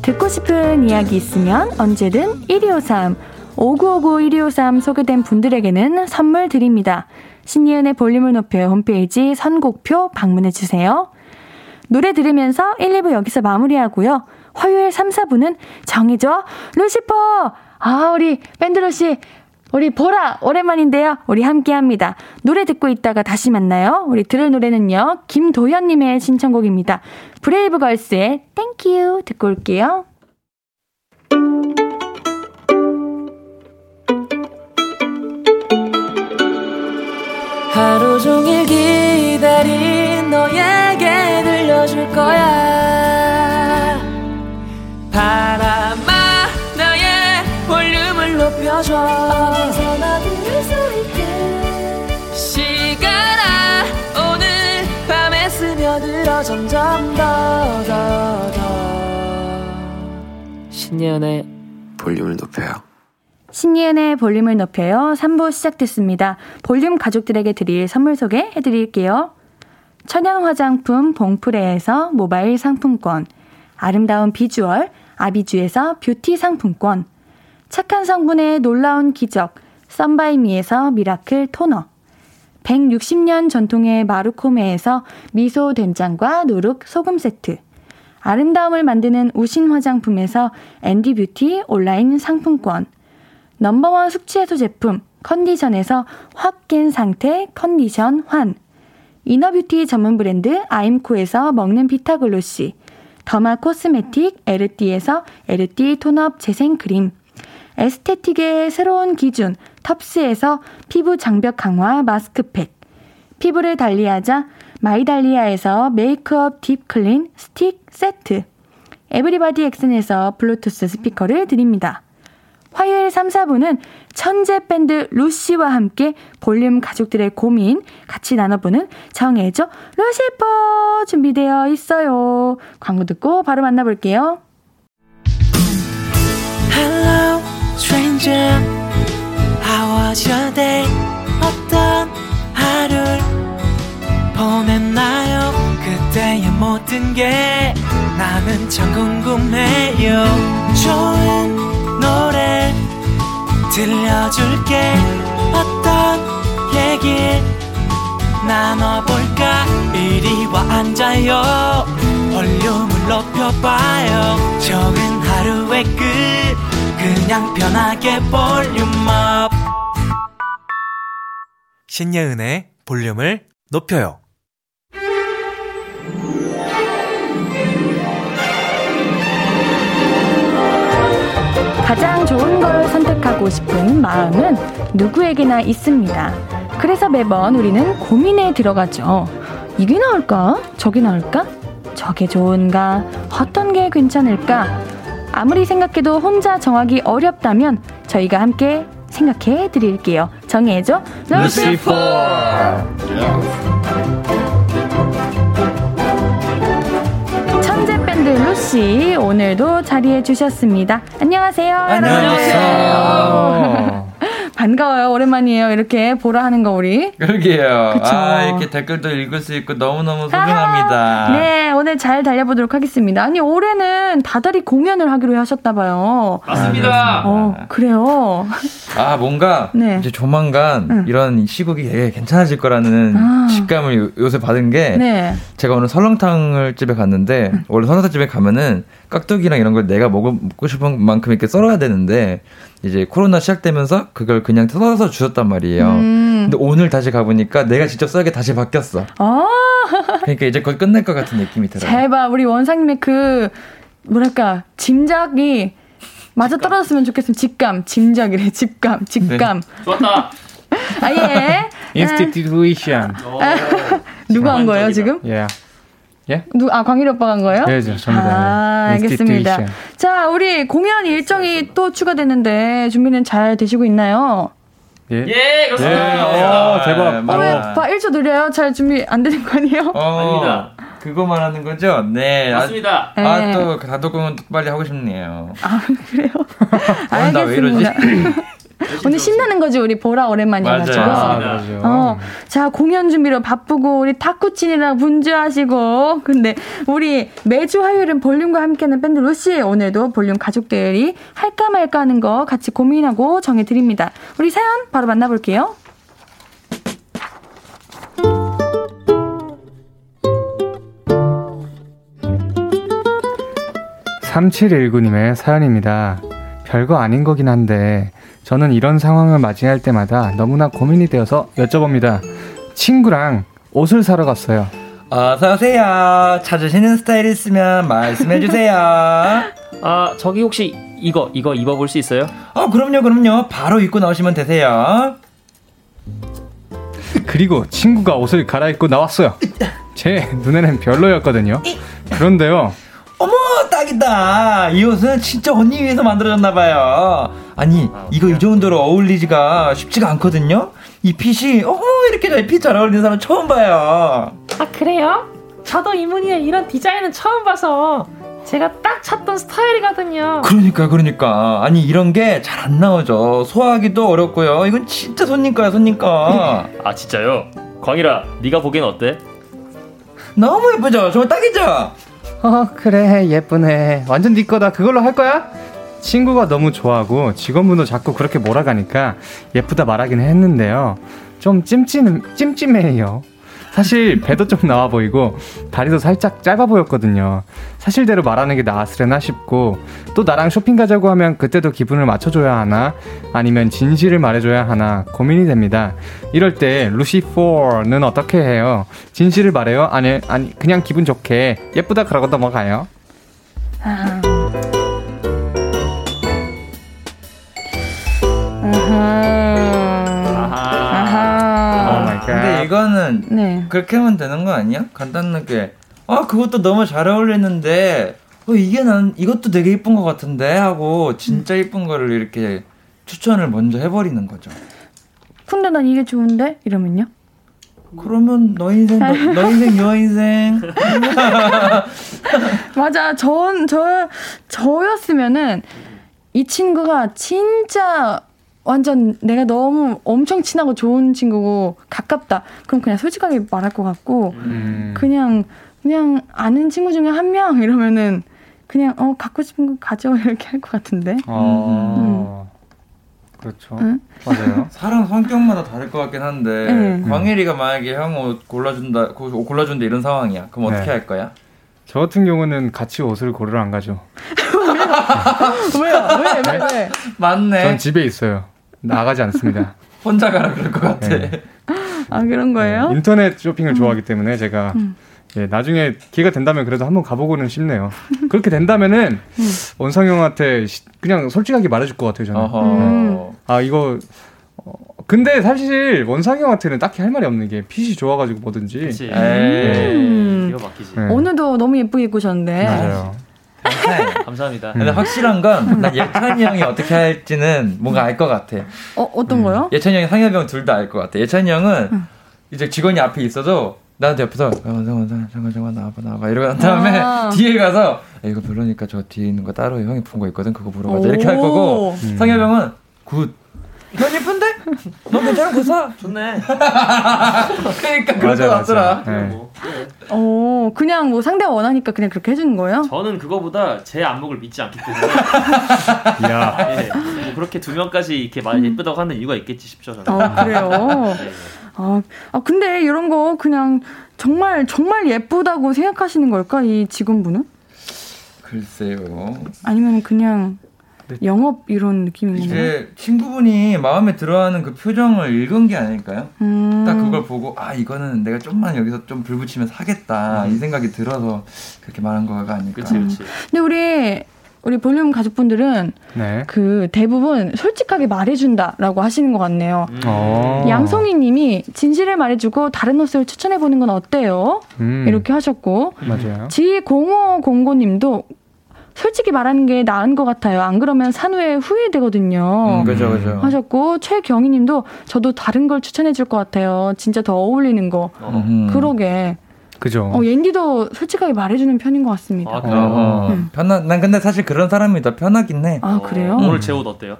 듣고 싶은 이야기 있으면 언제든 일이오삼, 오구오구 일이오삼 소개된 분들에게는 선물 드립니다. 신예은의 볼륨을 높여 홈페이지 선곡표 방문해주세요. 노래 들으면서 일, 이 부 여기서 마무리하고요. 화요일 삼, 사 부는 정해줘 루시퍼! 아, 우리 밴드러시, 우리 보라 오랜만인데요. 우리 함께합니다. 노래 듣고 있다가 다시 만나요. 우리 들을 노래는요, 김도현님의 신청곡입니다. 브레이브걸스의 땡큐 듣고 올게요. 하루 종일 기다린 너에게 들려줄 거야. 바람아 나의 볼륨을 높여줘. 어디서나 들을 수 있게. 시간아 오늘 밤에 스며들어 점점 더, 더, 더. 신예은의 볼륨을 높여요. 신예은의 볼륨을 높여요. 삼 부 시작됐습니다. 볼륨 가족들에게 드릴 선물 소개해드릴게요. 천연화장품 봉프레에서 모바일 상품권, 아름다운 비주얼 아비주에서 뷰티 상품권, 착한 성분의 놀라운 기적 썬바이미에서 미라클 토너, 백육십 년 전통의 마루코메에서 미소 된장과 누룩 소금 세트, 아름다움을 만드는 우신 화장품에서 앤디 뷰티 온라인 상품권, 넘버원 숙취해소 제품 컨디션에서 확 깬 상태 컨디션 환, 이너뷰티 전문 브랜드 아임코에서 먹는 비타글로시, 더마 코스메틱 에르띠에서 에르띠 톤업 재생크림, 에스테틱의 새로운 기준 텁스에서 피부 장벽 강화 마스크팩, 피부를 달리하자 마이달리아에서 메이크업 딥클린 스틱 세트, 에브리바디 엑센에서 블루투스 스피커를 드립니다. 화요일 삼, 사 부는 천재 밴드 루시와 함께 볼륨 가족들의 고민 같이 나눠보는 정해줘 루시퍼 준비되어 있어요. 광고 듣고 바로 만나볼게요. Hello, stranger. How was your day? 어떤 하루를 보냈나요? 그때의 모든 게 나는 참 궁금해요. 좋은 노래 들려줄게. 어떤 얘기 나눠볼까. 이리 와 앉아요. 볼륨을 높여봐요. 적은 하루의 끝 그냥 편하게 볼륨업. 신예은의 볼륨을 높여요. 가장 좋은 걸 선택하고 싶은 마음은 누구에게나 있습니다. 그래서 매번 우리는 고민에 들어가죠. 이게 나을까? 저게 나을까? 저게 좋은가? 어떤 게 괜찮을까? 아무리 생각해도 혼자 정하기 어렵다면 저희가 함께 생각해 드릴게요. 정해줘 루시퍼! 루시 오늘도 자리해 주셨습니다. 안녕하세요. 안녕하세요. 반가워요. 오랜만이에요. 이렇게 보라 하는 거 우리. 그러게요. 그쵸? 아, 이렇게 댓글도 읽을 수 있고 너무너무 소중합니다. 아하. 네, 오늘 잘 달려보도록 하겠습니다. 아니, 올해는 다달이 공연을 하기로 하셨다봐요. 맞습니다. 어, 그래요. 아, 뭔가 네. 이제 조만간 응. 이런 시국이 되게 괜찮아질 거라는 아. 직감을 요새 받은 게 네. 제가 오늘 설렁탕을 집에 갔는데 응. 원래 설렁탕 집에 가면은 깍두기랑 이런 걸 내가 먹고 싶은 만큼 이렇게 썰어야 되는데 이제 코로나 시작되면서 그걸 그냥 뜯어서 주셨단 말이에요. 음. 근데 오늘 다시 가보니까 내가 직접 써야 다시 바뀌었어. 아. 그러니까 이제 거의 끝날 것 같은 느낌이 들어요. 잘 봐. 우리 원상님의 그 뭐랄까 짐작이 맞아 떨어졌으면 좋겠으면 직감, 짐작이래. 직감, 직감. 네. 좋았다. 아 예. 인스티튜션. 누가 한 거예요 지금? 예. Yeah. 예? 누, 아, 광일이 오빠가 한 거예요? 네, 저, 전부 다. 아, 네. 알겠습니다. 자, 우리 공연 일정이 또 추가됐는데, 준비는 잘 되시고 있나요? 예. 예, 그렇습니다. 예. 오, 대박. 어, 왜, 봐, 일 초 느려요? 잘 준비 안 되는 거 아니에요? 어, 아닙니다. 그거 말하는 거죠? 네. 맞습니다. 아, 아 또, 단독공연 빨리 하고 싶네요. 아, 그래요? 알겠습니다. 나 왜 이러지? 오늘 신나는 거지 우리 보라 오랜만이라서. 맞아요. 맞아요. 어, 자 공연 준비로 바쁘고 우리 탁구친이랑 분주하시고 근데 우리 매주 화요일은 볼륨과 함께하는 밴드 루시 오늘도 볼륨 가족들이 할까 말까 하는 거 같이 고민하고 정해드립니다. 우리 사연 바로 만나볼게요. 삼칠일구님의 사연입니다. 별거 아닌 거긴 한데 저는 이런 상황을 맞이할 때마다 너무나 고민이 되어서 여쭤봅니다. 친구랑 옷을 사러 갔어요. 어서오세요. 찾으시는 스타일 있으면 말씀해주세요. 아, 저기 혹시 이거 이거 입어볼 수 있어요? 어, 그럼요 그럼요. 바로 입고 나오시면 되세요. 그리고 친구가 옷을 갈아입고 나왔어요. 제 눈에는 별로였거든요. 그런데요. 어머 딱이다. 이 옷은 진짜 언니 위해서 만들어졌나봐요. 아니 이거 이 정도로 어울리지가 쉽지가 않거든요. 이 핏이 어 이렇게 잘 핏 잘 어울리는 사람 처음 봐요. 아 그래요? 저도 이문희의 이런 디자인은 처음 봐서 제가 딱 찾던 스타일이거든요. 그러니까 그러니까 아니 이런 게 잘 안 나오죠. 소화하기도 어렵고요. 이건 진짜 손님과야 손님과. 아 진짜요? 광일아 네가 보기엔 어때? 너무 예쁘죠? 정말 딱이죠? 어 그래 예쁘네. 완전 네 거다. 그걸로 할 거야? 친구가 너무 좋아하고 직원분도 자꾸 그렇게 몰아가니까 예쁘다 말하긴 했는데요. 좀 찜찜, 찜찜해요. 사실 배도 좀 나와 보이고 다리도 살짝 짧아 보였거든요. 사실대로 말하는 게 나았으려나 싶고 또 나랑 쇼핑 가자고 하면 그때도 기분을 맞춰줘야 하나 아니면 진실을 말해줘야 하나 고민이 됩니다. 이럴 때 루시퍼는 어떻게 해요? 진실을 말해요? 아니, 아니 그냥 기분 좋게 예쁘다 그러고 넘어가요? 아... 근데 이거는 네. 그렇게 하면 되는 거 아니야? 간단하게 아 그것도 너무 잘 어울리는데 어, 이게 난 이것도 되게 예쁜 것 같은데 하고 진짜 예쁜 음. 거를 이렇게 추천을 먼저 해버리는 거죠. 근데 난 이게 좋은데? 이러면요? 그러면 너 인생 너, 너 인생 여 인생. 맞아. 전, 저, 저였으면은 이 친구가 진짜 완전 내가 너무 엄청 친하고 좋은 친구고 가깝다. 그럼 그냥 솔직하게 말할 것 같고 음. 그냥 그냥 아는 친구 중에 한 명 이러면은 그냥 어 갖고 싶은 거 가져 이렇게 할 것 같은데. 아. 음. 그렇죠. 응? 맞아요. 사람 성격마다 다를 것 같긴 한데 네. 광일이가 만약에 형 옷 골라준다 골라준다 이런 상황이야. 그럼 어떻게 네. 할 거야? 저 같은 경우는 같이 옷을 고르러 안 가죠. 왜요? 왜? 왜? 왜? 맞네. 전 집에 있어요. 나가지 않습니다. 혼자 가라 그럴 것 같아. 네. 아 그런 거예요? 네, 인터넷 쇼핑을 음. 좋아하기 때문에 제가 음. 예, 나중에 기회가 된다면 그래도 한번 가보고는 싶네요. 그렇게 된다면은 음. 원상 형한테 시, 그냥 솔직하게 말해줄 것 같아요. 저는. 네. 아 이거 어, 근데 사실 원상 형한테는 딱히 할 말이 없는 게 핏이 좋아가지고 뭐든지. 그치. 음. 기가 막히지. 네. 오늘도 너무 예쁘게 입고 오셨는데. 맞아요. 네. 감사합니다. 근데 확실한 건 난 예찬이 형이 어떻게 할지는 뭔가 알 것 같아. 어, 어떤 음. 거요? 예찬이 형이 상엽이 형 둘 다 알 것 같아. 예찬이 형은 음. 이제 직원이 앞에 있어도 나한테 옆에서 잠깐 잠깐 잠깐 잠깐 나와봐 나와봐 이러고 난 다음에 아~ 뒤에 가서 이거 별로니까 저 뒤에 있는 거 따로 형이 본 거 있거든 그거 물어봐자 이렇게 할 거고 음. 상엽이 형은 굿 넌 예쁜데? 너 괜찮아 보사? 좋네. 그러니까 그런 거 같더라. 그냥 뭐. 네. 어, 그냥 뭐 상대가 원하니까 그냥 그렇게 해주는 거예요? 저는 그거보다 제 안목을 믿지 않기 때문에. 야. 네. 뭐 그렇게 두 명까지 이렇게 말 예쁘다고 하는 이유가 있겠지 싶죠 저는. 아, 그래요. 네. 아, 아 근데 이런 거 그냥 정말 정말 예쁘다고 생각하시는 걸까 이 직원분은? 글쎄요. 아니면 그냥. 영업 이런 느낌인가요? 이제 친구분이 마음에 들어하는 그 표정을 읽은 게 아닐까요? 음. 딱 그걸 보고 아 이거는 내가 좀만 여기서 좀 불 붙이면서 하겠다 음. 이 생각이 들어서 그렇게 말한 거가 아닐까. 그치, 그치. 음. 근데 우리 우리 볼륨 가족분들은 네. 그 대부분 솔직하게 말해준다라고 하시는 것 같네요. 음. 음. 양성희님이 진실을 말해주고 다른 옷을 추천해보는 건 어때요? 음. 이렇게 하셨고 맞아요. 지공오공구님도 솔직히 말하는 게 나은 것 같아요. 안 그러면 산후에 후회되거든요. 음, 그죠, 그죠. 하셨고 최경희 님도 저도 다른 걸 추천해 줄 것 같아요. 진짜 더 어울리는 거. 음. 그러게. 그죠. 어, 옌디도 솔직하게 말해주는 편인 것 같습니다. 아, 그래요? 어. 음. 편하, 난 근데 사실 그런 사람이다. 편하긴 해. 아, 그래요? 음. 오늘 제 옷 어때요?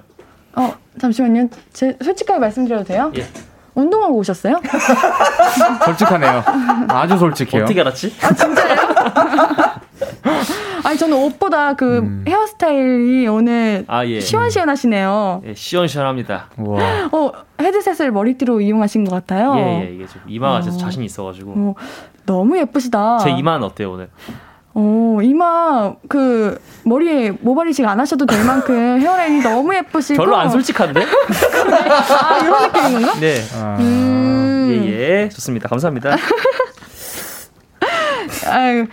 어, 잠시만요. 제, 솔직하게 말씀드려도 돼요? 예. 운동하고 오셨어요? 솔직하네요. 아주 솔직해요. 어떻게 알았지? 아, 진짜요? 아니 저는 옷보다 그 음. 헤어스타일이 오늘 아, 예. 시원시원하시네요. 예, 시원시원합니다. 우와. 어, 헤드셋을 머리띠로 이용하신 것 같아요. 예, 예, 이게 좀 이마가 어. 자신 있어가지고. 어, 너무 예쁘시다. 제 이마는 어때요 오늘? 오, 이마 그 머리에 모발이식 안 하셔도 될 만큼 헤어라인이 너무 예쁘시고. 별로 안 솔직한데? 아, 이런 느낌인 건가? 네. 아... 음... 예, 예. 좋습니다. 감사합니다. 아유,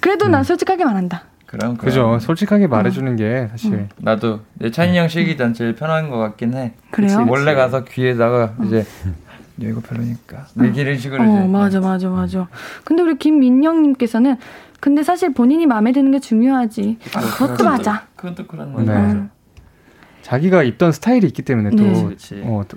그래도 음. 난 솔직하게 말한다. 그럼, 그럼. 그죠. 솔직하게 말해주는 어. 게 사실. 음. 나도 내 찬이 형 식이 난 제일 편한 것 같긴 해. 그래요? 그치? 원래 가서 귀에다가 어. 이제. 이거 별로니까. 내 길을 식으로. 어, 맞아, 맞아, 맞아. 근데 우리 김민영님께서는 근데 사실 본인이 마음에 드는 게 중요하지. 아, 그것도 그건 맞아. 또, 그것도 그런 거죠. 네. 자기가 입던 스타일이 있기 때문에 또, 네. 어, 또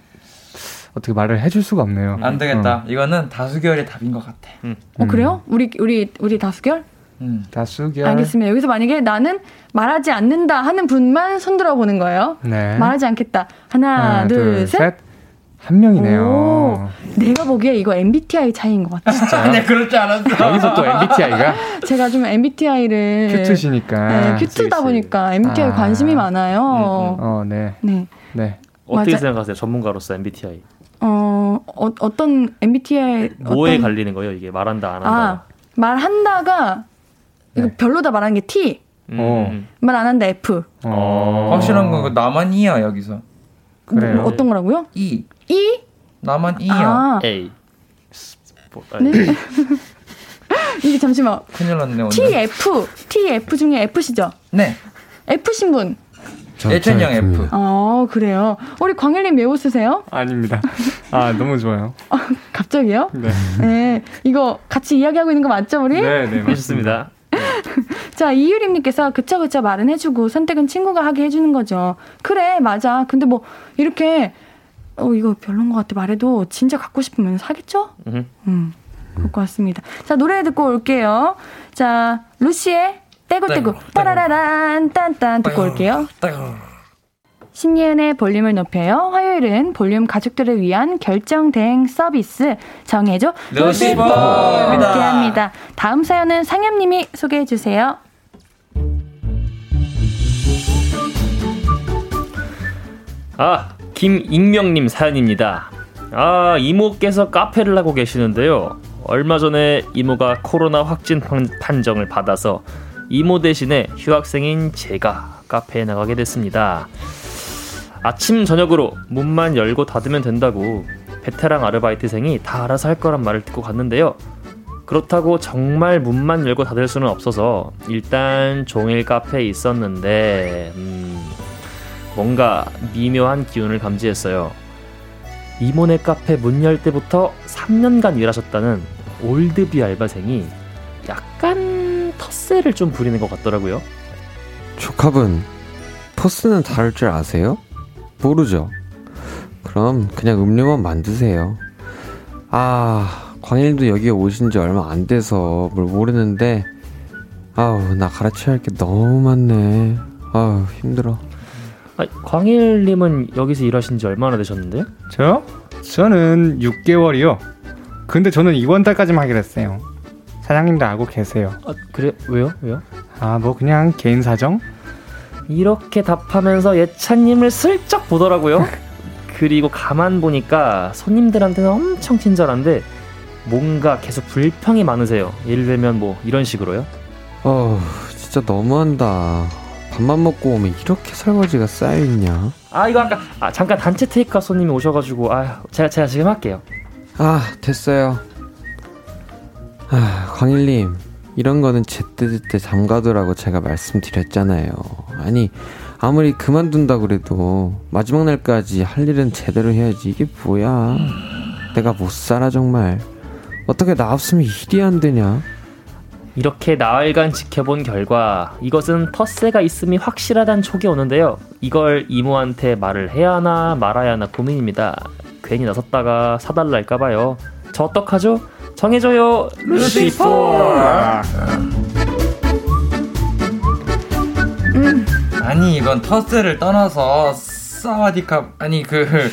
어떻게 말을 해줄 수가 없네요. 안 되겠다. 어. 이거는 다수결의 답인 것 같아. 음. 어 그래요? 우리 우리 우리 다수결? 음. 다수결. 알겠습니다. 여기서 만약에 나는 말하지 않는다 하는 분만 손들어 보는 거예요. 네. 말하지 않겠다. 하나, 하나 둘, 둘, 셋. 셋. 한 명이네요. 오, 내가 보기에 이거 엠비티아이 차이인 것 같아. 진짜? 네, 그럴 줄 알았어. 여기서 또 엠비티아이가? 제가 좀 엠비티아이를 큐트시니까. 네, 큐트다 그치. 보니까 엠비티아이 아. 관심이 많아요. 음, 음. 어, 네. 네. 네. 어떻게 맞아. 생각하세요? 전문가로서 엠비티아이. 어, 어 어떤 엠비티아이 뭐에 어떤... 갈리는 거예요? 이게 말한다 안 한다. 아, 말한다가 네. 이거 별로다 말하는 게 T. 음. 말 안 한다 F. 어. 확실한 건 나만 이야 여기서. 그래요. 뭐, 어떤 거라고요? E. E? 나만 E야. 아. A. 네? 이게 잠시만. 큰일 났네 오늘. T F. T F 중에 F시죠? 네. F 신분. 예천형 F. 아 그래요. 우리 광일님 왜 웃으세요? 아닙니다. 아 너무 좋아요. 아, 갑자기요? 네. 네. 이거 같이 이야기하고 있는 거 맞죠 우리? 네, 네 맞습니다. 자 이유림님께서 그쵸 그쵸 말은 해주고 선택은 친구가 하게 해주는 거죠. 그래 맞아. 근데 뭐 이렇게. 어 이거 별론 것 같아 말해도 진짜 갖고 싶으면 사겠죠? 응. 음, 그럴 것 같습니다. 자 노래 듣고 올게요. 자 루시의 떼굴떼굴 따라라란 딴딴 듣고 올게요. 신예은의 볼륨을 높여요. 화요일은 볼륨 가족들을 위한 결정 대행 서비스 정해줘 루시퍼 함께합니다. 다음 사연은 상엽님이 소개해 주세요. 아 김익명님 사연입니다. 아 이모께서 카페를 하고 계시는데요. 얼마 전에 이모가 코로나 확진 판정을 받아서 이모 대신에 휴학생인 제가 카페에 나가게 됐습니다. 아침 저녁으로 문만 열고 닫으면 된다고 베테랑 아르바이트생이 다 알아서 할 거란 말을 듣고 갔는데요. 그렇다고 정말 문만 열고 닫을 수는 없어서 일단 종일 카페에 있었는데 음... 뭔가 미묘한 기운을 감지했어요. 이모네 카페 문 열 때부터 삼 년간 일하셨다는 올드비 알바생이 약간 텃세를 좀 부리는 것 같더라고요. 조카분, 포스는 다룰 줄 아세요? 모르죠? 그럼 그냥 음료만 만드세요. 아, 광일도 여기에 오신 지 얼마 안 돼서 뭘 모르는데 아우, 나 가르쳐야 할 게 너무 많네. 아우, 힘들어. 아, 광일님은 여기서 일하신 지 얼마나 되셨는데요? 저요? 저는 육 개월이요. 근데 저는 이번 달까지만 하기로 했어요. 사장님도 알고 계세요. 아, 그래? 왜요? 왜요? 아, 뭐 그냥 개인 사정? 이렇게 답하면서 예찬님을 슬쩍 보더라고요. 그리고 가만 보니까 손님들한테는 엄청 친절한데 뭔가 계속 불평이 많으세요. 예를 들면 뭐 이런 식으로요. 어, 진짜 너무한다. 밥만 먹고 오면 이렇게 설거지가 쌓여있냐. 아, 이거 아까 아, 잠깐 단체 테이크아웃 손님이 오셔가지고 아, 제가 제가 지금 할게요. 아, 됐어요. 아, 광일님, 이런 거는 제때제때 잠가두라고 제가 말씀드렸잖아요. 아니, 아무리 그만둔다 그래도 마지막 날까지 할 일은 제대로 해야지. 이게 뭐야, 내가 못 살아 정말. 어떻게 나 없으면 일이 안 되냐. 이렇게 나흘간 지켜본 결과 이것은 텃세가 있음이 확실하다는 촉이 오는데요, 이걸 이모한테 말을 해야 하나 말아야 하나 고민입니다. 괜히 나섰다가 사달라 할까봐요. 저 어떡하죠? 정해줘요, 루시퍼. 음. 아니, 이건 텃세를 떠나서 사와디캅, 아니 그그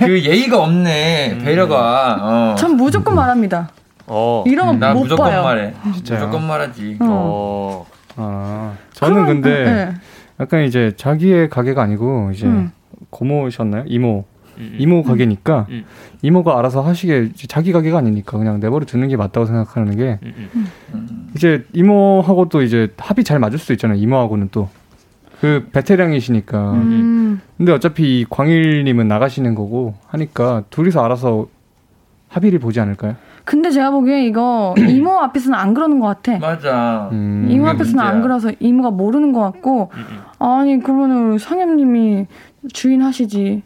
그 예의가 없네. 음. 배려가. 어. 전 무조건 말합니다. 어. 이런 건 못 무조건 봐요. 말해. 진짜요? 무조건 말하지. 어. 어. 아, 저는 그럼, 근데 네. 약간 이제 자기의 가게가 아니고 이제 음. 고모셨나요? 이모. 음. 이모 가게니까 음. 이모가 알아서 하시게, 자기 가게가 아니니까 그냥 내버려 두는 게 맞다고 생각하는 게 음. 이제 이모하고 또 이제 합이 잘 맞을 수도 있잖아요. 이모하고는 또 그 베테랑이시니까. 음. 근데 어차피 광일님은 나가시는 거고 하니까 둘이서 알아서 합의를 보지 않을까요? 근데 제가 보기에 이거 이모 앞에서는 안 그러는 것 같아. 맞아. 음, 이모 앞에서는 문제야. 안 그래서 이모가 모르는 것 같고. 음. 아니, 그러면 상엽님이 주인 하시지.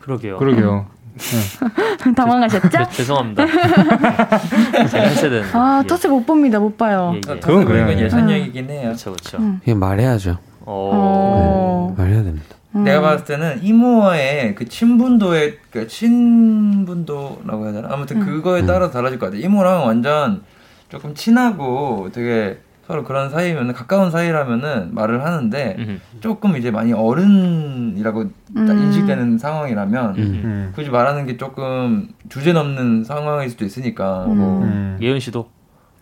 그러게요. 그러게요. 네. 당황하셨죠? 네, 죄송합니다. 제가 했어야 되는데. 아, 터치 예. 못 봅니다. 못 봐요. 예, 예. 그건 그래요. 이건 예산 얘기긴 해요. 그렇죠, 그렇죠. 음. 예, 말해야죠. 어. 네, 말해야 됩니다. 음. 내가 봤을 때는 이모의 그 친분도의 그 친분도라고 해야 되나? 아무튼 음. 그거에 따라 달라질 것 같아. 이모랑 완전 조금 친하고 되게 서로 그런 사이면, 가까운 사이라면은 말을 하는데 음. 조금 이제 많이 어른이라고 음. 인식되는 상황이라면 음. 굳이 말하는 게 조금 주제 넘는 상황일 수도 있으니까. 음. 뭐. 음. 예은 씨도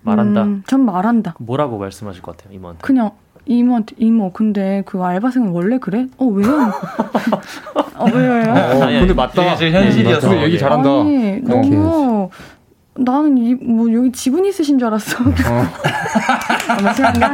말한다. 음. 전 말한다. 뭐라고 말씀하실 것 같아요, 이모한테? 그냥. 이모한테, 이모, 근데 그 알바생은 원래 그래? 어, 왜요? 어, 왜요? 어, 어, 근데 맞다. 이게 현실이었어. 네, 얘기 잘한다. 아니, 너무. 나는 이, 뭐, 여기 지분이 있으신 줄 알았어. 어. 너무 심한가?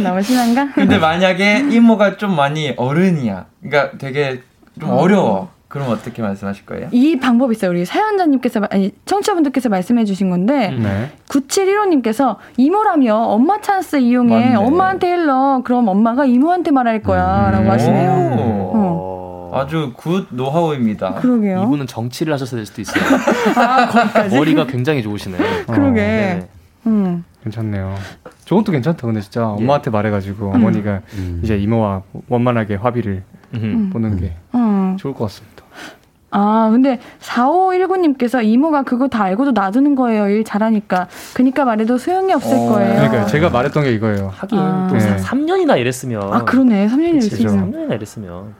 너무 심한가? 근데 만약에 이모가 좀 많이 어른이야. 그러니까 되게 좀 어. 어려워. 그럼 어떻게 말씀하실 거예요? 이 방법이 있어요. 우리 사연자님께서, 아니, 청취자분들께서 말씀해 주신 건데, 네. 구칠일오님께서 이모라며 엄마 찬스 이용해, 맞네. 엄마한테 일러. 그럼 엄마가 이모한테 말할 거야. 음. 라고 하시네요. 어. 아주 굿 노하우입니다. 그러게요. 이분은 정치를 하셨을 수도 있어요. 아, 거기까지? 머리가 굉장히 좋으시네. 어. 그러게. 네. 음. 괜찮네요. 저것도 괜찮다. 근데 진짜 예. 엄마한테 말해가지고 음. 어머니가 음. 이제 이모와 원만하게 화비를 음. 보는 게 음. 좋을 것 같습니다. 아, 근데 사오일구님께서 이모가 그거 다 알고도 놔두는 거예요. 일 잘하니까. 그러니까 말해도 소용이 없을 어, 거예요. 그러니까 제가 말했던 게 이거예요. 하긴 아, 또 네. 삼 년이나 이랬으면. 아, 그러네. 삼 년이나 이랬으면. 삼 년이나 이랬으면.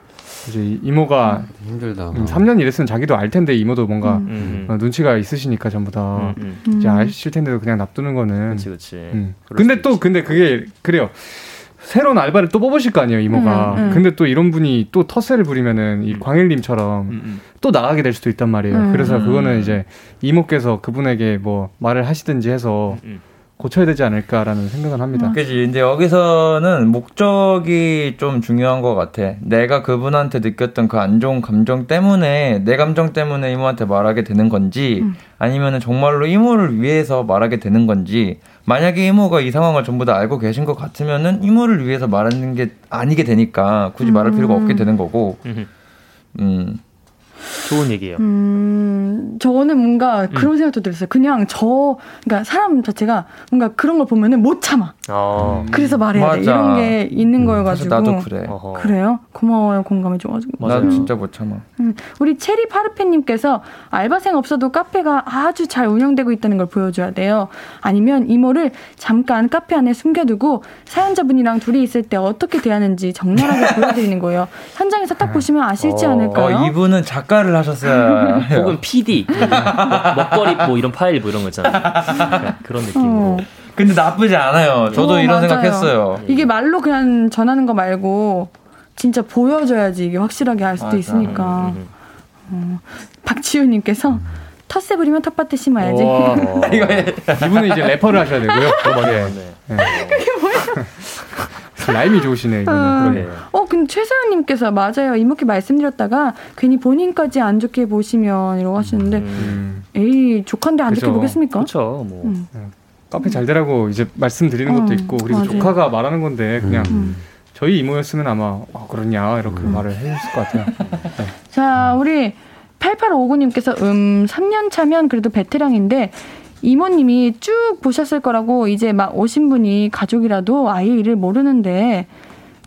이제 이모가 음, 힘들다. 삼 년 이랬으면 자기도 알 텐데 이모도 뭔가 음. 어, 눈치가 있으시니까 전부 다 음, 음. 이제 아실 텐데도 그냥 놔두는 거는. 그렇지, 그렇지. 음. 근데 또 있지. 근데 그게 그래요. 새로운 알바를 또 뽑으실 거 아니에요, 이모가. 음, 음. 근데 또 이런 분이 또 텃세를 부리면은 이 광일님처럼 음, 음. 또 나가게 될 수도 있단 말이에요. 음. 그래서 그거는 이제 이모께서 그분에게 뭐 말을 하시든지 해서 음. 고쳐야 되지 않을까라는 생각을 합니다. 음. 그치. 근데 여기서는 목적이 좀 중요한 것 같아. 내가 그분한테 느꼈던 그 안 좋은 감정 때문에, 내 감정 때문에 이모한테 말하게 되는 건지, 음. 아니면은 정말로 이모를 위해서 말하게 되는 건지. 만약에 이모가 이 상황을 전부 다 알고 계신 것 같으면은 이모를 위해서 말하는 게 아니게 되니까 굳이 말할 음. 필요가 없게 되는 거고. 음. 좋은 얘기예요. 음, 음, 저는 뭔가 그런 음. 생각도 들었어요. 그냥 저, 그러니까 사람 자체가 뭔가 그런 걸 보면은 못 참아. 아, 그래서 말해야 돼. 맞아. 이런 게 있는 음, 거여가지고. 나도 그래. 어허. 그래요? 고마워요. 공감해줘가지고. 나 음. 진짜 못 참아. 음. 우리 체리 파르페님께서 알바생 없어도 카페가 아주 잘 운영되고 있다는 걸 보여줘야 돼요. 아니면 이모를 잠깐 카페 안에 숨겨두고 사연자분이랑 둘이 있을 때 어떻게 대하는지 적나라하게 보여드리는 거예요. 현장에서 딱 보시면 아실지 어. 않을까요? 어, 이분은 작가를 하셨어요. 혹은 피디. 먹거리 뭐 이런 파일 뭐 이런 거 있잖아요. 그런 느낌으로. 어. 근데 나쁘지 않아요. 저도 오, 이런 맞아요. 생각했어요. 이게 말로 그냥 전하는 거 말고 진짜 보여줘야지 이게 확실하게 알 수도 맞아. 있으니까. 음, 음. 어, 박지우님께서 음. 텃세 부리면 텃밭에 심어야지. 이분은 이제 래퍼를 하셔야 되고요. 네. 네. 그게 뭐예요? 라임이 좋으시네. 어, 어 근데 최서연님께서 맞아요. 이모께 말씀드렸다가 괜히 본인까지 안 좋게 보시면 이러고 하시는데 음. 에이 조카인데 안 그쵸. 좋게 보겠습니까? 그렇죠. 뭐. 음. 카페 잘 되라고 이제 말씀드리는 음. 것도 있고 그리고 맞아요. 조카가 말하는 건데 그냥 음. 저희 이모였으면 아마 아, 그러냐 이렇게 음. 말을 해줬을 것 같아요. 네. 자 우리 팔팔오구님께서 음 삼 년 차면 그래도 베테랑인데 이모님이 쭉 보셨을 거라고 이제 막 오신 분이 가족이라도 아예 일을 모르는데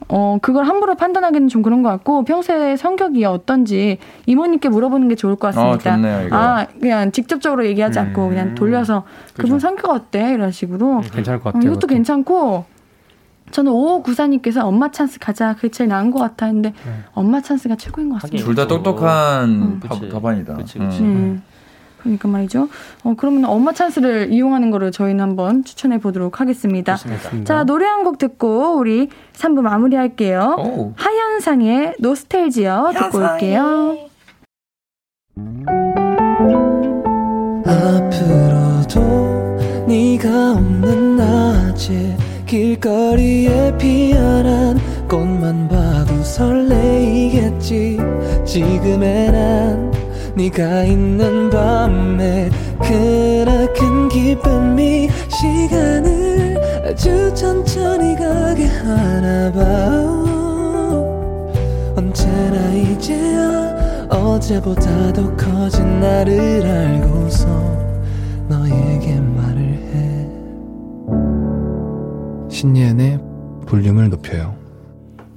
어 그걸 함부로 판단하기는 좀 그런 것 같고 평소에 성격이 어떤지 이모님께 물어보는 게 좋을 것 같습니다. 아, 좋네요, 이거. 아 그냥 직접적으로 얘기하지 음, 않고 그냥 돌려서 그쵸. 그분 성격 어때? 이런 식으로 음, 괜찮을 것 같아요. 음, 이것도 그것도. 괜찮고 저는 오오구사님께서 엄마 찬스 가자 그게 제일 나은 것 같아 했는데 음. 엄마 찬스가 최고인 것 같습니다. 둘 다 똑똑한 답안이다. 그치 그치. 음. 그러니까 말이죠. 어, 그러면 엄마 찬스를 이용하는 거를 저희는 한번 추천해 보도록 하겠습니다. 좋습니다. 자, 노래 한 곡 듣고 우리 삼 부 마무리할게요. 오. 하현상의 노스텔지어 듣고 올게요. 앞으로도 네가 없는 낮에 길거리에 피어난 꽃만 봐도 설레이겠지. 지금의 난 네가 있는 밤에 그나큰 기쁨이 시간을 아주 천천히 가게 하나봐. 언제나 이제야 어제보다 더 커진 나를 알고서 너에게 말을 해. 신예은의 볼륨을 높여요.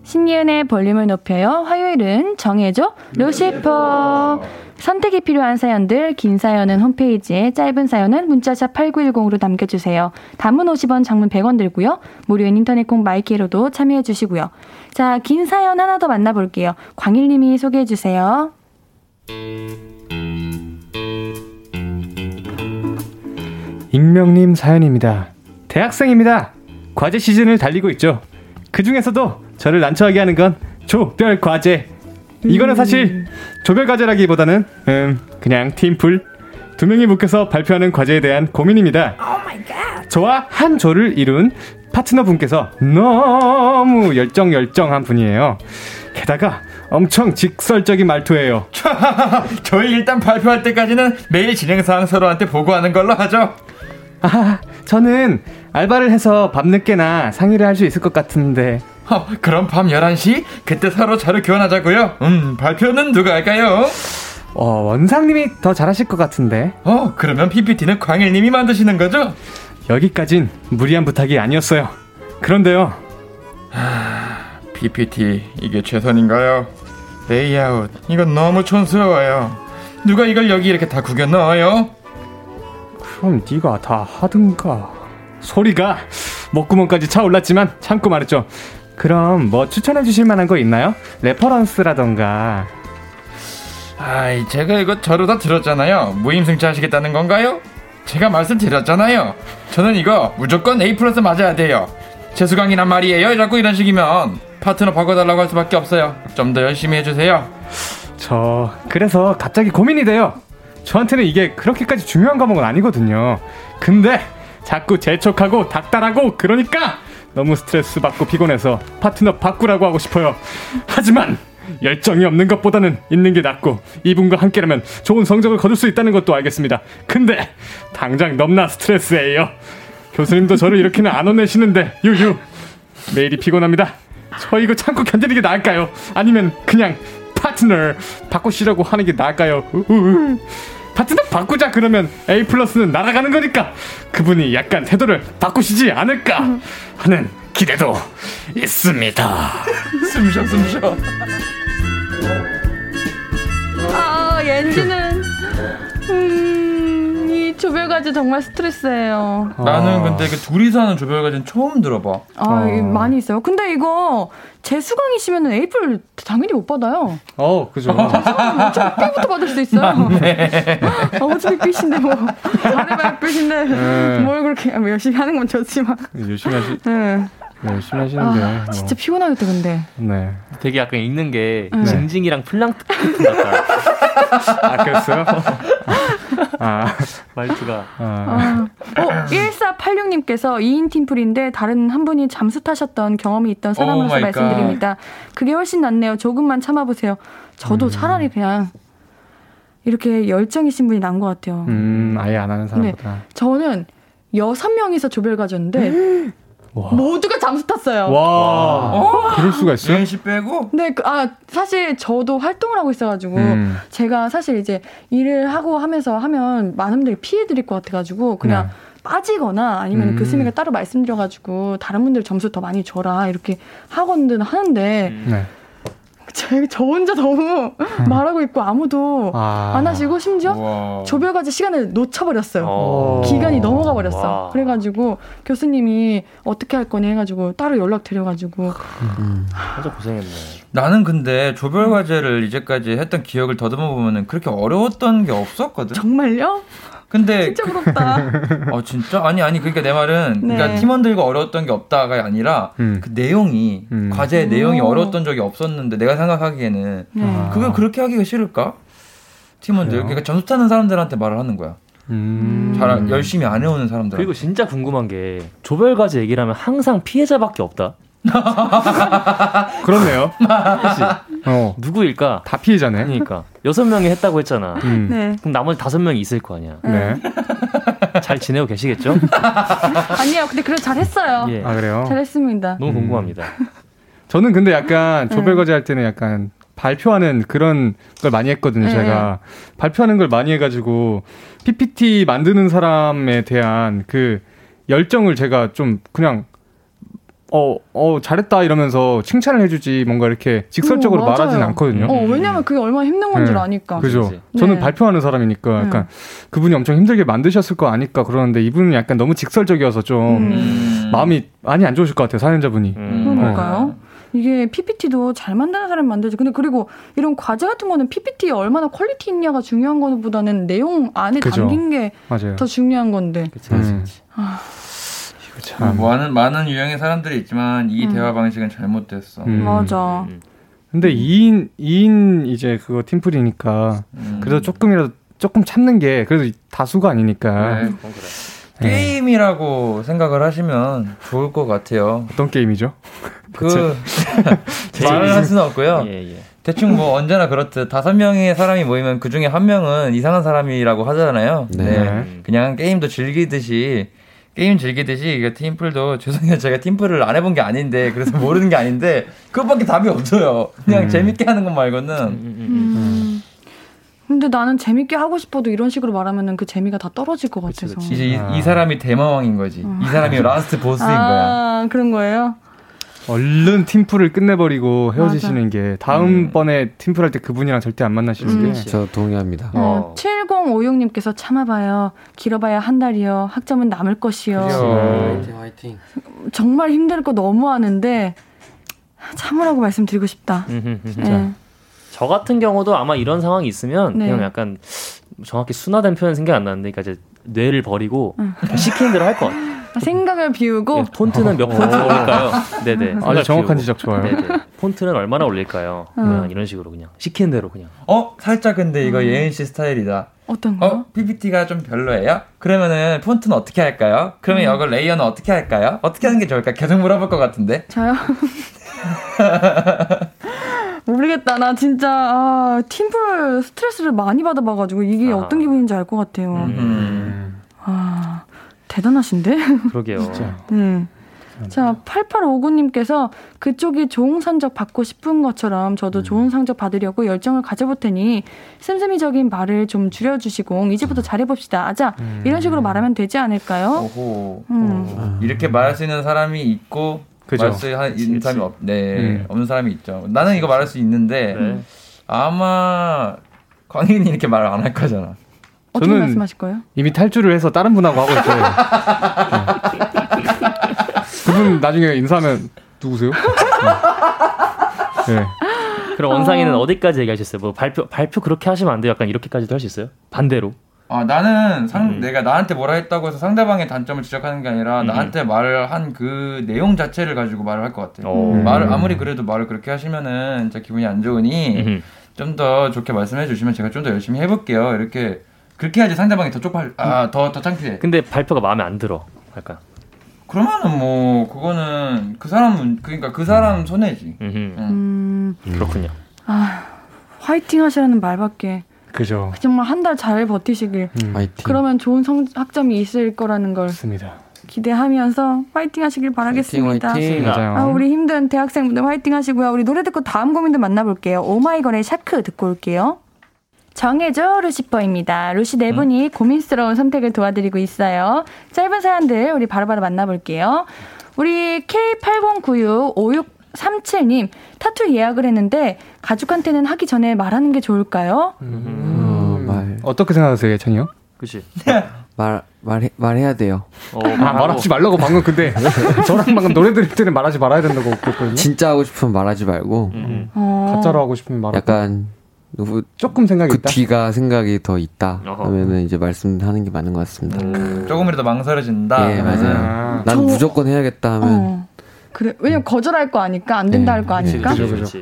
신예은의 볼륨을 높여요. 화요일은 정해줘 루시퍼. 선택이 필요한 사연들, 긴 사연은 홈페이지에, 짧은 사연은 문자샵 팔구일공으로 남겨주세요. 단문 오십 원, 장문 백 원 들고요. 무료인 인터넷콩 마이키로도 참여해주시고요. 자, 긴 사연 하나 더 만나볼게요. 광일님이 소개해주세요. 익명님 사연입니다. 대학생입니다. 과제 시즌을 달리고 있죠. 그 중에서도 저를 난처하게 하는 건 조별 과제. 이거는 사실 조별 과제라기보다는 음, 그냥 팀풀 두 명이 묶여서 발표하는 과제에 대한 고민입니다. 저와 한 조를 이룬 파트너분께서 너무 열정열정한 분이에요. 게다가 엄청 직설적인 말투예요. 저희 일단 발표할 때까지는 매일 진행사항 서로한테 보고하는 걸로 하죠. 아, 저는 알바를 해서 밤늦게나 상의를 할 수 있을 것 같은데. 어, 그럼 밤 열한 시? 그때 서로 자료 교환하자고요. 음, 발표는 누가 할까요? 어, 원상님이 더 잘하실 것 같은데. 어, 그러면 피피티는 광일님이 만드시는 거죠? 여기까진 무리한 부탁이 아니었어요. 그런데요. 하, 피피티 이게 최선인가요? 레이아웃 이건 너무 촌스러워요. 누가 이걸 여기 이렇게 다 구겨 넣어요? 그럼 네가 다 하든가. 소리가 목구멍까지 차올랐지만 참고 말했죠. 그럼 뭐 추천해 주실 만한 거 있나요? 레퍼런스라던가. 아이, 제가 이거 저로 다 들었잖아요. 무임승차 하시겠다는 건가요? 제가 말씀드렸잖아요. 저는 이거 무조건 A 플러스 맞아야 돼요. 재수강이란 말이에요. 자꾸 이런 식이면 파트너 바꿔달라고 할 수밖에 없어요. 좀 더 열심히 해주세요. 저 그래서 갑자기 고민이 돼요. 저한테는 이게 그렇게까지 중요한 과목은 아니거든요. 근데 자꾸 재촉하고 닥달하고 그러니까 너무 스트레스 받고 피곤해서 파트너 바꾸라고 하고 싶어요. 하지만 열정이 없는 것보다는 있는 게 낫고 이분과 함께라면 좋은 성적을 거둘 수 있다는 것도 알겠습니다. 근데 당장 넘나 스트레스예요. 교수님도 저를 이렇게는 안 혼내시는데 유유 매일이 피곤합니다. 저 이거 참고 견디는 게 나을까요? 아니면 그냥 파트너 바꾸시라고 하는 게 나을까요? 우우. 파트너 바꾸자 그러면 A 플러스는 날아가는 거니까 그분이 약간 태도를 바꾸시지 않을까 하는 기대도 있습니다. 숨쉬어 숨쉬어. 아 엔지는 음, 이 조별과제 정말 스트레스예요. 나는 아. 근데 그 둘이서 하는 조별과제는 처음 들어봐. 아, 아. 많이 있어요. 근데 이거 재수강이시면 에이플 당연히 못 받아요. 어, 그죠. 재수강은 어차피 B부터 받을 수 있어요. 맞네. 어차피 B신데 뭐. 잘해봐야 B신데 네. 뭘 그렇게 열심히 하는 건 좋지만. 열심히 하시. 네. 열심히 하시는데. 아, 진짜 어. 피곤하겠다 근데. 네. 되게 약간 읽는 게 네. 징징이랑 플랑크 같은 것 같다. 아 그랬어요? 아 말투가. 아. 아. 어 일사팔육님께서 이 인 팀플인데 다른 한 분이 잠수 타셨던 경험이 있던 사람으로서 말씀드립니다. 그게 훨씬 낫네요. 조금만 참아보세요. 저도 음. 차라리 그냥 이렇게 열정이신 분이 난 것 같아요. 음 아예 안 하는 사람보다. 네. 저는 여섯 명이서 조별과제인데. 와. 모두가 잠수 탔어요. 와, 그럴 수가 있어요? 예은 씨 빼고? 네, 그, 아 사실 저도 활동을 하고 있어가지고 음. 제가 사실 이제 일을 하고 하면서 하면 많은 분들이 피해드릴 것 같아가지고 그냥 네. 빠지거나 아니면 음. 교수님이 따로 말씀드려가지고 다른 분들 점수 더 많이 줘라 이렇게 하건든 하는데 음. 네. 저, 저 혼자 너무 음. 말하고 있고 아무도 아. 안 하시고 심지어 우와. 조별과제 시간을 놓쳐버렸어요. 오. 기간이 넘어가 버렸어. 그래가지고 교수님이 어떻게 할 거냐 해가지고 따로 연락드려가지고 음. 진짜 고생했네. 나는 근데 조별과제를 이제까지 했던 기억을 더듬어보면 그렇게 어려웠던 게 없었거든. 정말요? 근데 진짜 부럽다. 어 진짜? 아니 아니 그러니까 내 말은 네. 그러니까 팀원들과 어려웠던 게 없다가 아니라 음. 그 내용이 음. 과제의 오. 내용이 어려웠던 적이 없었는데 내가 생각하기에는 네. 그걸 그렇게 하기가 싫을까? 팀원들 그래요? 그러니까 점수 타는 사람들한테 말을 하는 거야. 음. 잘 열심히 안 해오는 사람들. 그리고 진짜 궁금한 게 조별과제 얘기를 하면 항상 피해자밖에 없다. 그렇네요. 어. 누구일까? 다 피해자네. 그러니까 여섯 명이 했다고 했잖아. 음. 네. 그럼 나머지 다섯 명이 있을 거 아니야. 네. 잘 지내고 계시겠죠? 아니요. 근데 그래도 잘했어요. 예. 아 그래요? 잘했습니다. 너무 음. 궁금합니다. 저는 근데 약간 조별과제 할 때는 약간 발표하는 그런 걸 많이 했거든요. 네. 제가 발표하는 걸 많이 해가지고 피피티 만드는 사람에 대한 그 열정을 제가 좀 그냥 어, 어, 잘했다 이러면서 칭찬을 해주지 뭔가 이렇게 직설적으로 오, 말하진 않거든요. 어, 왜냐면 그게 얼마나 힘든 건 줄 네. 아니까. 그죠. 네. 저는 발표하는 사람이니까 약간 음. 그분이 엄청 힘들게 만드셨을 거 아니까 그러는데 이분은 약간 너무 직설적이어서 좀 음. 마음이 많이 안 좋으실 것 같아요, 사연자분이. 음. 그럴까요? 어. 이게 피피티도 잘 만드는 사람 만들지. 근데 그리고 이런 과제 같은 거는 피피티에 얼마나 퀄리티 있냐가 중요한 것보다는 내용 안에 그죠. 담긴 게 더 중요한 건데. 그치, 그치, 그치. 아. 참. 많은, 많은 유형의 사람들이 있지만 이 음. 대화 방식은 잘못됐어. 음. 맞아. 근데 이 인, 이 인 이제 그거 팀플이니까 음. 그래도 조금이라도 조금 참는 게 그래도 다수가 아니니까. 네, 그건 그래. 네. 게임이라고 생각을 하시면 좋을 것 같아요. 어떤 게임이죠? 그 말을 할 수는 없고요. 예, 예. 대충 뭐 언제나 그렇듯 다섯 명의 사람이 모이면 그 중에 한 명은 이상한 사람이라고 하잖아요. 네. 네. 그냥 게임도 즐기듯이. 게임 즐기듯이 이게 팀플도 죄송해요 제가 팀플을 안 해본 게 아닌데 그래서 모르는 게 아닌데 그것밖에 답이 없어요. 그냥 음. 재밌게 하는 것 말고는. 음. 근데 나는 재밌게 하고 싶어도 이런 식으로 말하면은 그 재미가 다 떨어질 것 같아서. 그치, 그치. 이제 아. 이, 이 사람이 대마왕인 거지. 어. 이 사람이 라스트 보스인 아, 거야. 아 그런 거예요? 얼른 팀플을 끝내버리고 헤어지시는 맞아. 게 다음번에 음. 팀플할 때 그분이랑 절대 안 만나시는 음. 게 저 동의합니다. 어. 칠공오육님께서 참아봐요. 길어봐야 한 달이요. 학점은 남을 것이요. 화이팅 화이팅. 정말 힘들 거 너무 아는데 참으라고 말씀드리고 싶다. 진짜. 네. 저 같은 경우도 아마 이런 상황이 있으면 네. 그냥 약간 정확히 순화된 표현 생각 안 나는데 그러니까 이제 뇌를 버리고 응. 시키는 대로 할 것 같아요. 생각을 비우고 예, 폰트는 몇 폰트 올릴까요? 네네. 아주 정확한 비우고. 지적 좋아요. 네네. 폰트는 얼마나 올릴까요? 음. 그냥 이런 식으로 그냥 시키는 대로 그냥. 어 살짝 근데 이거 음. 예은 씨 스타일이다. 어떤 거? 어, 피피티가 좀 별로예요? 그러면은 폰트는 어떻게 할까요? 그러면 음. 이거 레이어는 어떻게 할까요? 어떻게 하는 게 좋을까? 계속 물어볼 것 같은데. 저요? 모르겠다. 나 진짜 아, 팀플 스트레스를 많이 받아봐가지고 이게 아. 어떤 기분인지 알 것 같아요. 음. 아. 대단하신데? 그러게요. 진짜. 네. 자, 팔팔오구님께서 그쪽이 좋은 성적 받고 싶은 것처럼 저도 음. 좋은 성적 받으려고 열정을 가져볼 테니 씀씀이적인 말을 좀 줄여주시고 이제부터 잘해봅시다. 아자 음. 이런 식으로 말하면 되지 않을까요? 오호, 음. 이렇게 말할 수 있는 사람이 있고 그죠. 말할 수 있는 사람이 없, 네, 음. 없는 사람이 있죠. 나는 이거 말할 수 있는데 네. 아마 광희는 이렇게 말을 안 할 거잖아. 어떻게 말씀하실 거예요? 이미 탈출을 해서 다른 분하고 하고 있어요. 그분 나중에 인사하면 누구세요? 네. 그럼 원상이는 어... 어디까지 얘기하셨어요? 뭐 발표 발표 그렇게 하시면 안 돼요. 약간 이렇게까지도 할 수 있어요? 반대로. 아 나는 상 음. 내가 나한테 뭐라 했다고 해서 상대방의 단점을 지적하는 게 아니라 음. 나한테 말을 한 그 내용 자체를 가지고 말을 할 것 같아요. 음. 말을 아무리 그래도 말을 그렇게 하시면은 진짜 기분이 안 좋으니 음. 좀 더 좋게 말씀해 주시면 제가 좀 더 열심히 해볼게요. 이렇게 그렇게 해야지 상대방이 더 쪽팔 아 더 더 창피해. 근데 발표가 마음에 안 들어. 약간. 그러면은 뭐 그거는 그 사람 그러니까 그 사람 손해지. 응. 음, 그렇군요. 아 화이팅 하시라는 말밖에. 그죠. 정말 한 달 잘 버티시길. 음, 화이팅. 그러면 좋은 성 학점이 있을 거라는 걸. 맞습니다. 기대하면서 화이팅 하시길 바라겠습니다. 화이팅, 화이팅. 아, 우리 힘든 대학생분들 화이팅 하시고요. 우리 노래 듣고 다음 고민들 만나볼게요. 오마이걸의 샤크 듣고 올게요. 정해줘 루시퍼입니다. 루시 네 분이 음. 고민스러운 선택을 도와드리고 있어요. 짧은 사연들 우리 바로바로 바로 만나볼게요. 우리 케이 팔공구육 오육삼칠님 타투 예약을 했는데 가족한테는 하기 전에 말하는 게 좋을까요? 음. 음. 말. 어떻게 생각하세요, 찬이요? 그치. 말, 말해, 말해야 돼요. 어, 아, 말하지 말라고 방금 근데 저랑 방금 노래 들을 때는 말하지 말아야 된다고 그랬거든요. 진짜 하고 싶으면 말하지 말고 음. 어. 가짜로 하고 싶으면 말하고 약간 조금 생각이 그 있다. 그 뒤가 생각이 더 있다. 그러면은 이제 말씀하는 게 맞는 것 같습니다. 음. 조금이라도 망설여진다. 예, 맞아요. 음. 난 저... 무조건 해야겠다 하면. 어. 그래. 왜냐면 거절할 거 아니까 안 된다 예. 할 거 아니까. 그렇죠, 그렇죠.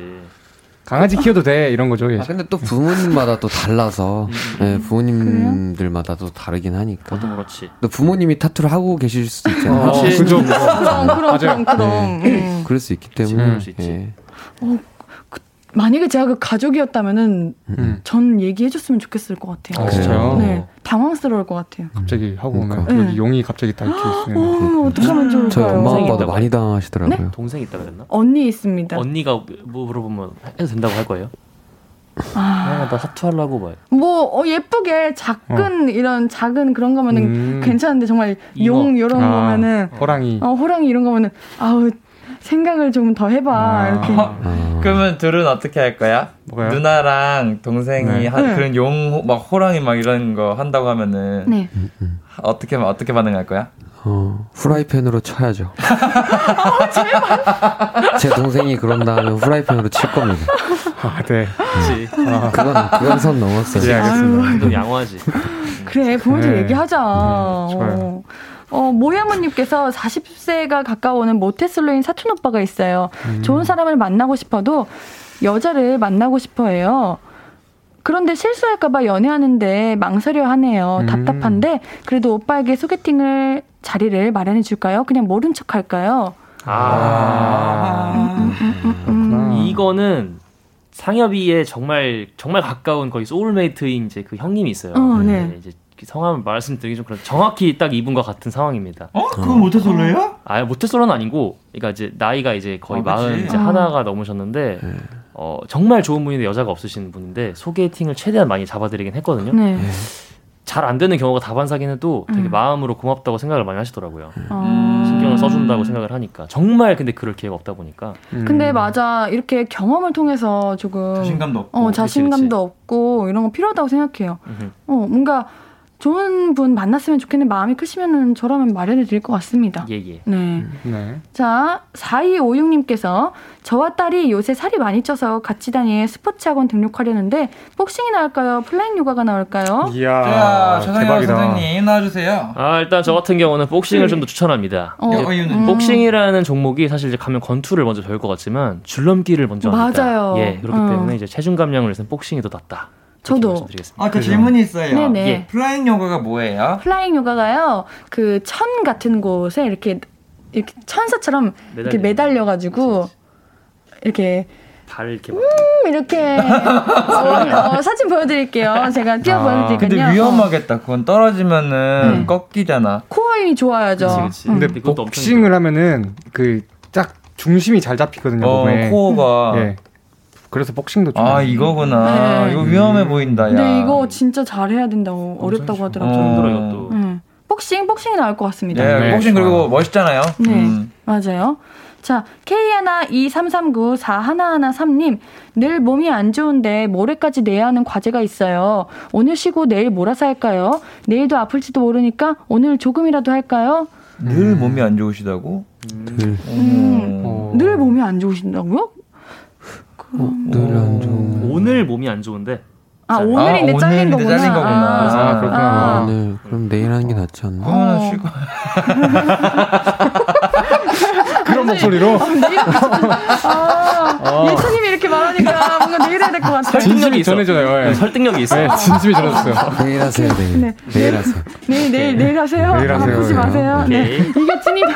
강아지 키워도 돼 이런 거죠. 예. 아, 근데 또 부모님마다 또 달라서 예, 부모님들마다 또 다르긴 하니까. 그것도 그렇지. 또 부모님이 타투를 하고 계실 수도 있잖아요. 어, 그렇죠. 그럼 그럼 그럼 그럼. 네. 음. 그럴 수 있기 때문에. 그럴 수 있지. 예. 어. 만약에 제가 그 가족이었다면은 음. 전 얘기해줬으면 좋겠을 것 같아요. 아, 진짜요? 네, 당황스러울 것 같아요. 갑자기 하고 오면 그러니까. 네. 용이 갑자기 다 이렇게 있으면 어떻게 하면 좋을까요? 저희 엄마 아빠도 많이 당황하시더라고요. 네? 동생이 있다 그랬나? 언니 있습니다. 언니가 뭐 물어보면 해도 된다고 할 거예요? 아, 나 사투하려고 봐요. 뭐 어, 예쁘게 작은 어. 이런 작은 그런 거면은 음. 괜찮은데 정말 용 이런 아, 거면은 호랑이, 어 호랑이 이런 거면은 아우. 생각을 좀 더 해봐. 아~ 이렇게. 아~ 그러면 둘은 어떻게 할 거야? 뭐가요? 누나랑 동생이 네. 한, 네. 그런 용, 막 호랑이 막 이런 거 한다고 하면은 네. 어떻게 어떻게 반응할 거야? 어, 후라이팬으로 쳐야죠. 어, 제발. 제 동생이 그런 다음에 후라이팬으로 칠 겁니다. 아, 네. 그치. 아, 그건 그건 선 넘었어요. 네, 알겠습니다. 좀 양호하지. 그래, 부모님 네. 얘기하자. 네, 좋아요. 어, 모야모님께서 마흔 세가 가까워오는 모태솔로인 사촌 오빠가 있어요. 음. 좋은 사람을 만나고 싶어도 여자를 만나고 싶어해요. 그런데 실수할까봐 연애하는데 망설여 하네요. 음. 답답한데 그래도 오빠에게 소개팅을 자리를 마련해 줄까요? 그냥 모른 척 할까요? 아, 음, 음, 음, 음, 음. 이거는 상엽이의 정말 정말 가까운 거의 소울메이트인 이제 그 형님이 있어요. 어, 네. 네, 이제 성함을 말씀드리기 좀 그런 정확히 딱 이분과 같은 상황입니다. 어? 그건 모태솔로예요? 아, 모태솔로는 아니고, 그러니까 이제 나이가 이제 거의 마흔 이제 하나가 넘으셨는데, 네. 어 정말 좋은 분인데 여자가 없으신 분인데 소개팅을 최대한 많이 잡아드리긴 했거든요. 네. 네. 잘 안 되는 경우가 다반사긴 해도 되게 음. 마음으로 고맙다고 생각을 많이 하시더라고요. 음. 신경을 써준다고 생각을 하니까 정말 근데 그럴 기회가 없다 보니까. 음. 근데 맞아 이렇게 경험을 통해서 조금 자신감도 없고, 어 자신감도 그치, 그치. 없고 이런 거 필요하다고 생각해요. 음흠. 어 뭔가 좋은 분 만났으면 좋겠는 마음이 크시면은 저라면 마련해 드릴 것 같습니다. 예, 예. 네. 네. 자, 사이오육님께서 저와 딸이 요새 살이 많이 쪄서 같이 다니는 스포츠 학원 등록하려는데 복싱이 나올까요? 플라잉 요가가 나올까요? 이야, 최상현 선생님 나와주세요. 아, 일단 저 같은 경우는 복싱을 네. 좀 더 추천합니다. 어. 음. 복싱이라는 종목이 사실 이제 가면 권투를 먼저 배울 것 같지만 줄넘기를 먼저 합니다. 맞아요. 예, 그렇기 어. 때문에 이제 체중 감량을 해서 복싱이 더 낫다. 저도. 아, 그 질문이 있어요. 네네. 예. 플라잉 요가가 뭐예요? 플라잉 요가가요, 그 천 같은 곳에 이렇게, 이렇게 천사처럼 매달리는. 이렇게 매달려가지고, 그치, 그치. 이렇게. 발을 이렇게. 음, 이렇게. 어, 어, 사진 보여드릴게요. 제가 띄워 아, 보여드릴게요. 근데 위험하겠다. 그건 떨어지면은 네. 꺾이잖아. 코어 균형이 좋아야죠. 그치, 그치. 근데 응. 복싱을 하면은 그 딱 중심이 잘 잡히거든요. 어, 몸에. 코어가. 예. 그래서 복싱도 좋아. 아, 이거구나. 네. 이거 위험해 음. 보인다. 야. 근데 이거 진짜 잘해야 된다고 어렵다고 하더라고요. 힘들어요 또. 응. 복싱, 복싱이 나올 것 같습니다. 예, 네. 복싱 그리고 멋있잖아요. 네, 음. 맞아요. 자, 케이 하나 이삼삼구 사일일삼님 늘 몸이 안 좋은데 모레까지 내야 하는 과제가 있어요. 오늘 쉬고 내일 몰아서 할까요? 내일도 아플지도 모르니까 오늘 조금이라도 할까요? 음. 늘 몸이 안 좋으시다고? 늘. 음. 어. 늘 몸이 안 좋으신다고요? 그럼... 어, 늘 안 좋은. 오늘 몸이 안 좋은데. 아, 오늘인데 잘린 거구나. 잘린 거구나. 아, 아, 아 그렇구나. 아, 아, 네. 그럼 내일 하는 게 낫지 않나? 아, 어. 쉬고. 그런 목소리로? 아, 예수님이 이렇게 말하니까 뭔가 내일 해야 될 것 같아요. 진심이 전해져요. 예. 설득력이 있어요. 네, 진심이 전해졌어요. 내일 하세요, 내일. 네. 내일 하세요. 내일, 내일, 내일 하세요. 내일 하세요. 아프지 마세요. 네. 이게 찐이다.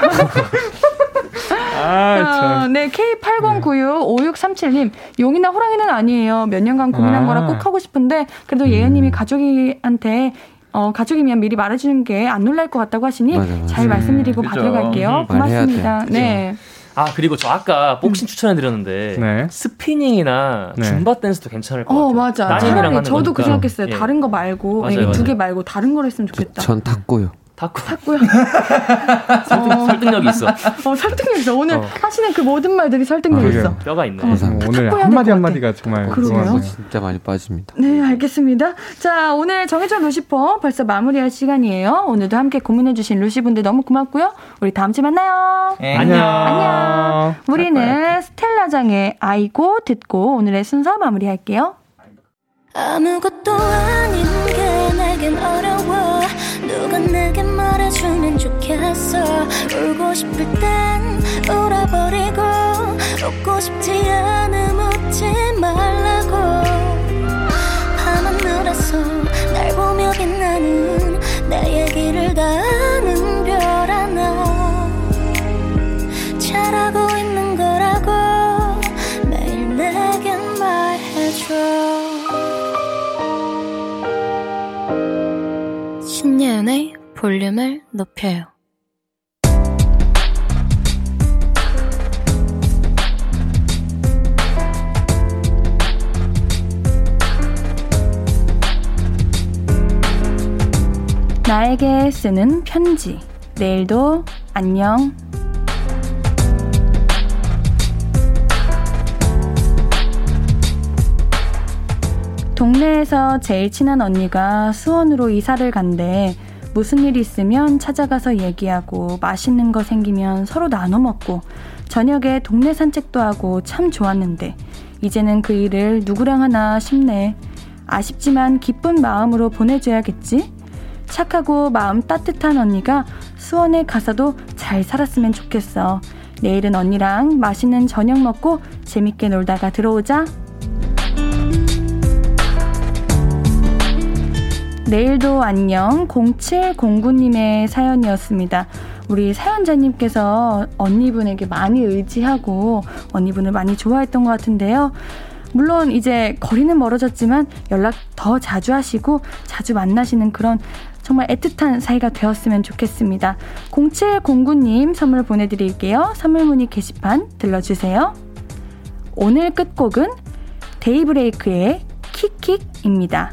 아, 어, 네, 케이 팔공구육 오육삼칠님 용이나 호랑이는 아니에요. 몇 년간 고민한 아. 거라 꼭 하고 싶은데 그래도 음. 예은님이 가족이한테 어, 가족이면 미리 말해주는 게 안 놀랄 것 같다고 하시니 맞아, 맞아. 잘 말씀드리고 음. 받아갈게요. 음. 고맙습니다. 네. 아, 그리고 저 아까 복싱 추천해드렸는데 네. 스피닝이나 네. 줌바 댄스도 괜찮을 것 같아요. 어, 맞아. 차라리 저도 그 생각했어요. 예. 다른 거 말고 이 두 개 말고 다른 걸 했으면 좋겠다. 전 탁구요. 탁구. 탁구요. 어, 설득력이 있어. 어, 설득력 있어. 오늘 어. 하시는 그 모든 말들이 설득력 아, 있어. 뼈가 있네. 어, 오늘 한마디 한마디가 정말 그러네요. 진짜 많이 빠집니다. 네, 알겠습니다. 자, 오늘 정해준 루시퍼 벌써 마무리할 시간이에요. 오늘도 함께 고민해주신 루시분들 너무 고맙고요. 우리 다음 주에 만나요. 에이, 안녕. 안녕. 우리는 스텔라장의 아이고 듣고 오늘의 순서 마무리할게요. 아무것도 아닌 게 내겐 어려워. 누가 내게 말해주면 좋겠어. 울고 싶을 땐 울어버리고 웃고 싶지 않으면 웃지 말라고. 밤하늘에서 날 보며 빛나는 내 얘기를 다 아는 별 하나 잘하고 있는 거라고 매일 내겐 말해줘. 신예은의 볼륨을 높여요. 나에게 쓰는 편지. 내일도 안녕. 동네에서 제일 친한 언니가 수원으로 이사를 간대. 무슨 일 있으면 찾아가서 얘기하고 맛있는 거 생기면 서로 나눠 먹고 저녁에 동네 산책도 하고 참 좋았는데 이제는 그 일을 누구랑 하나 싶네. 아쉽지만 기쁜 마음으로 보내줘야겠지. 착하고 마음 따뜻한 언니가 수원에 가서도 잘 살았으면 좋겠어. 내일은 언니랑 맛있는 저녁 먹고 재밌게 놀다가 들어오자. 내일도 안녕 공칠공구님의 사연이었습니다. 우리 사연자님께서 언니분에게 많이 의지하고 언니분을 많이 좋아했던 것 같은데요. 물론 이제 거리는 멀어졌지만 연락 더 자주 하시고 자주 만나시는 그런 정말 애틋한 사이가 되었으면 좋겠습니다. 공칠공구님 선물 보내드릴게요. 선물 문의 게시판 들러주세요. 오늘 끝곡은 데이브레이크의 킥킥입니다.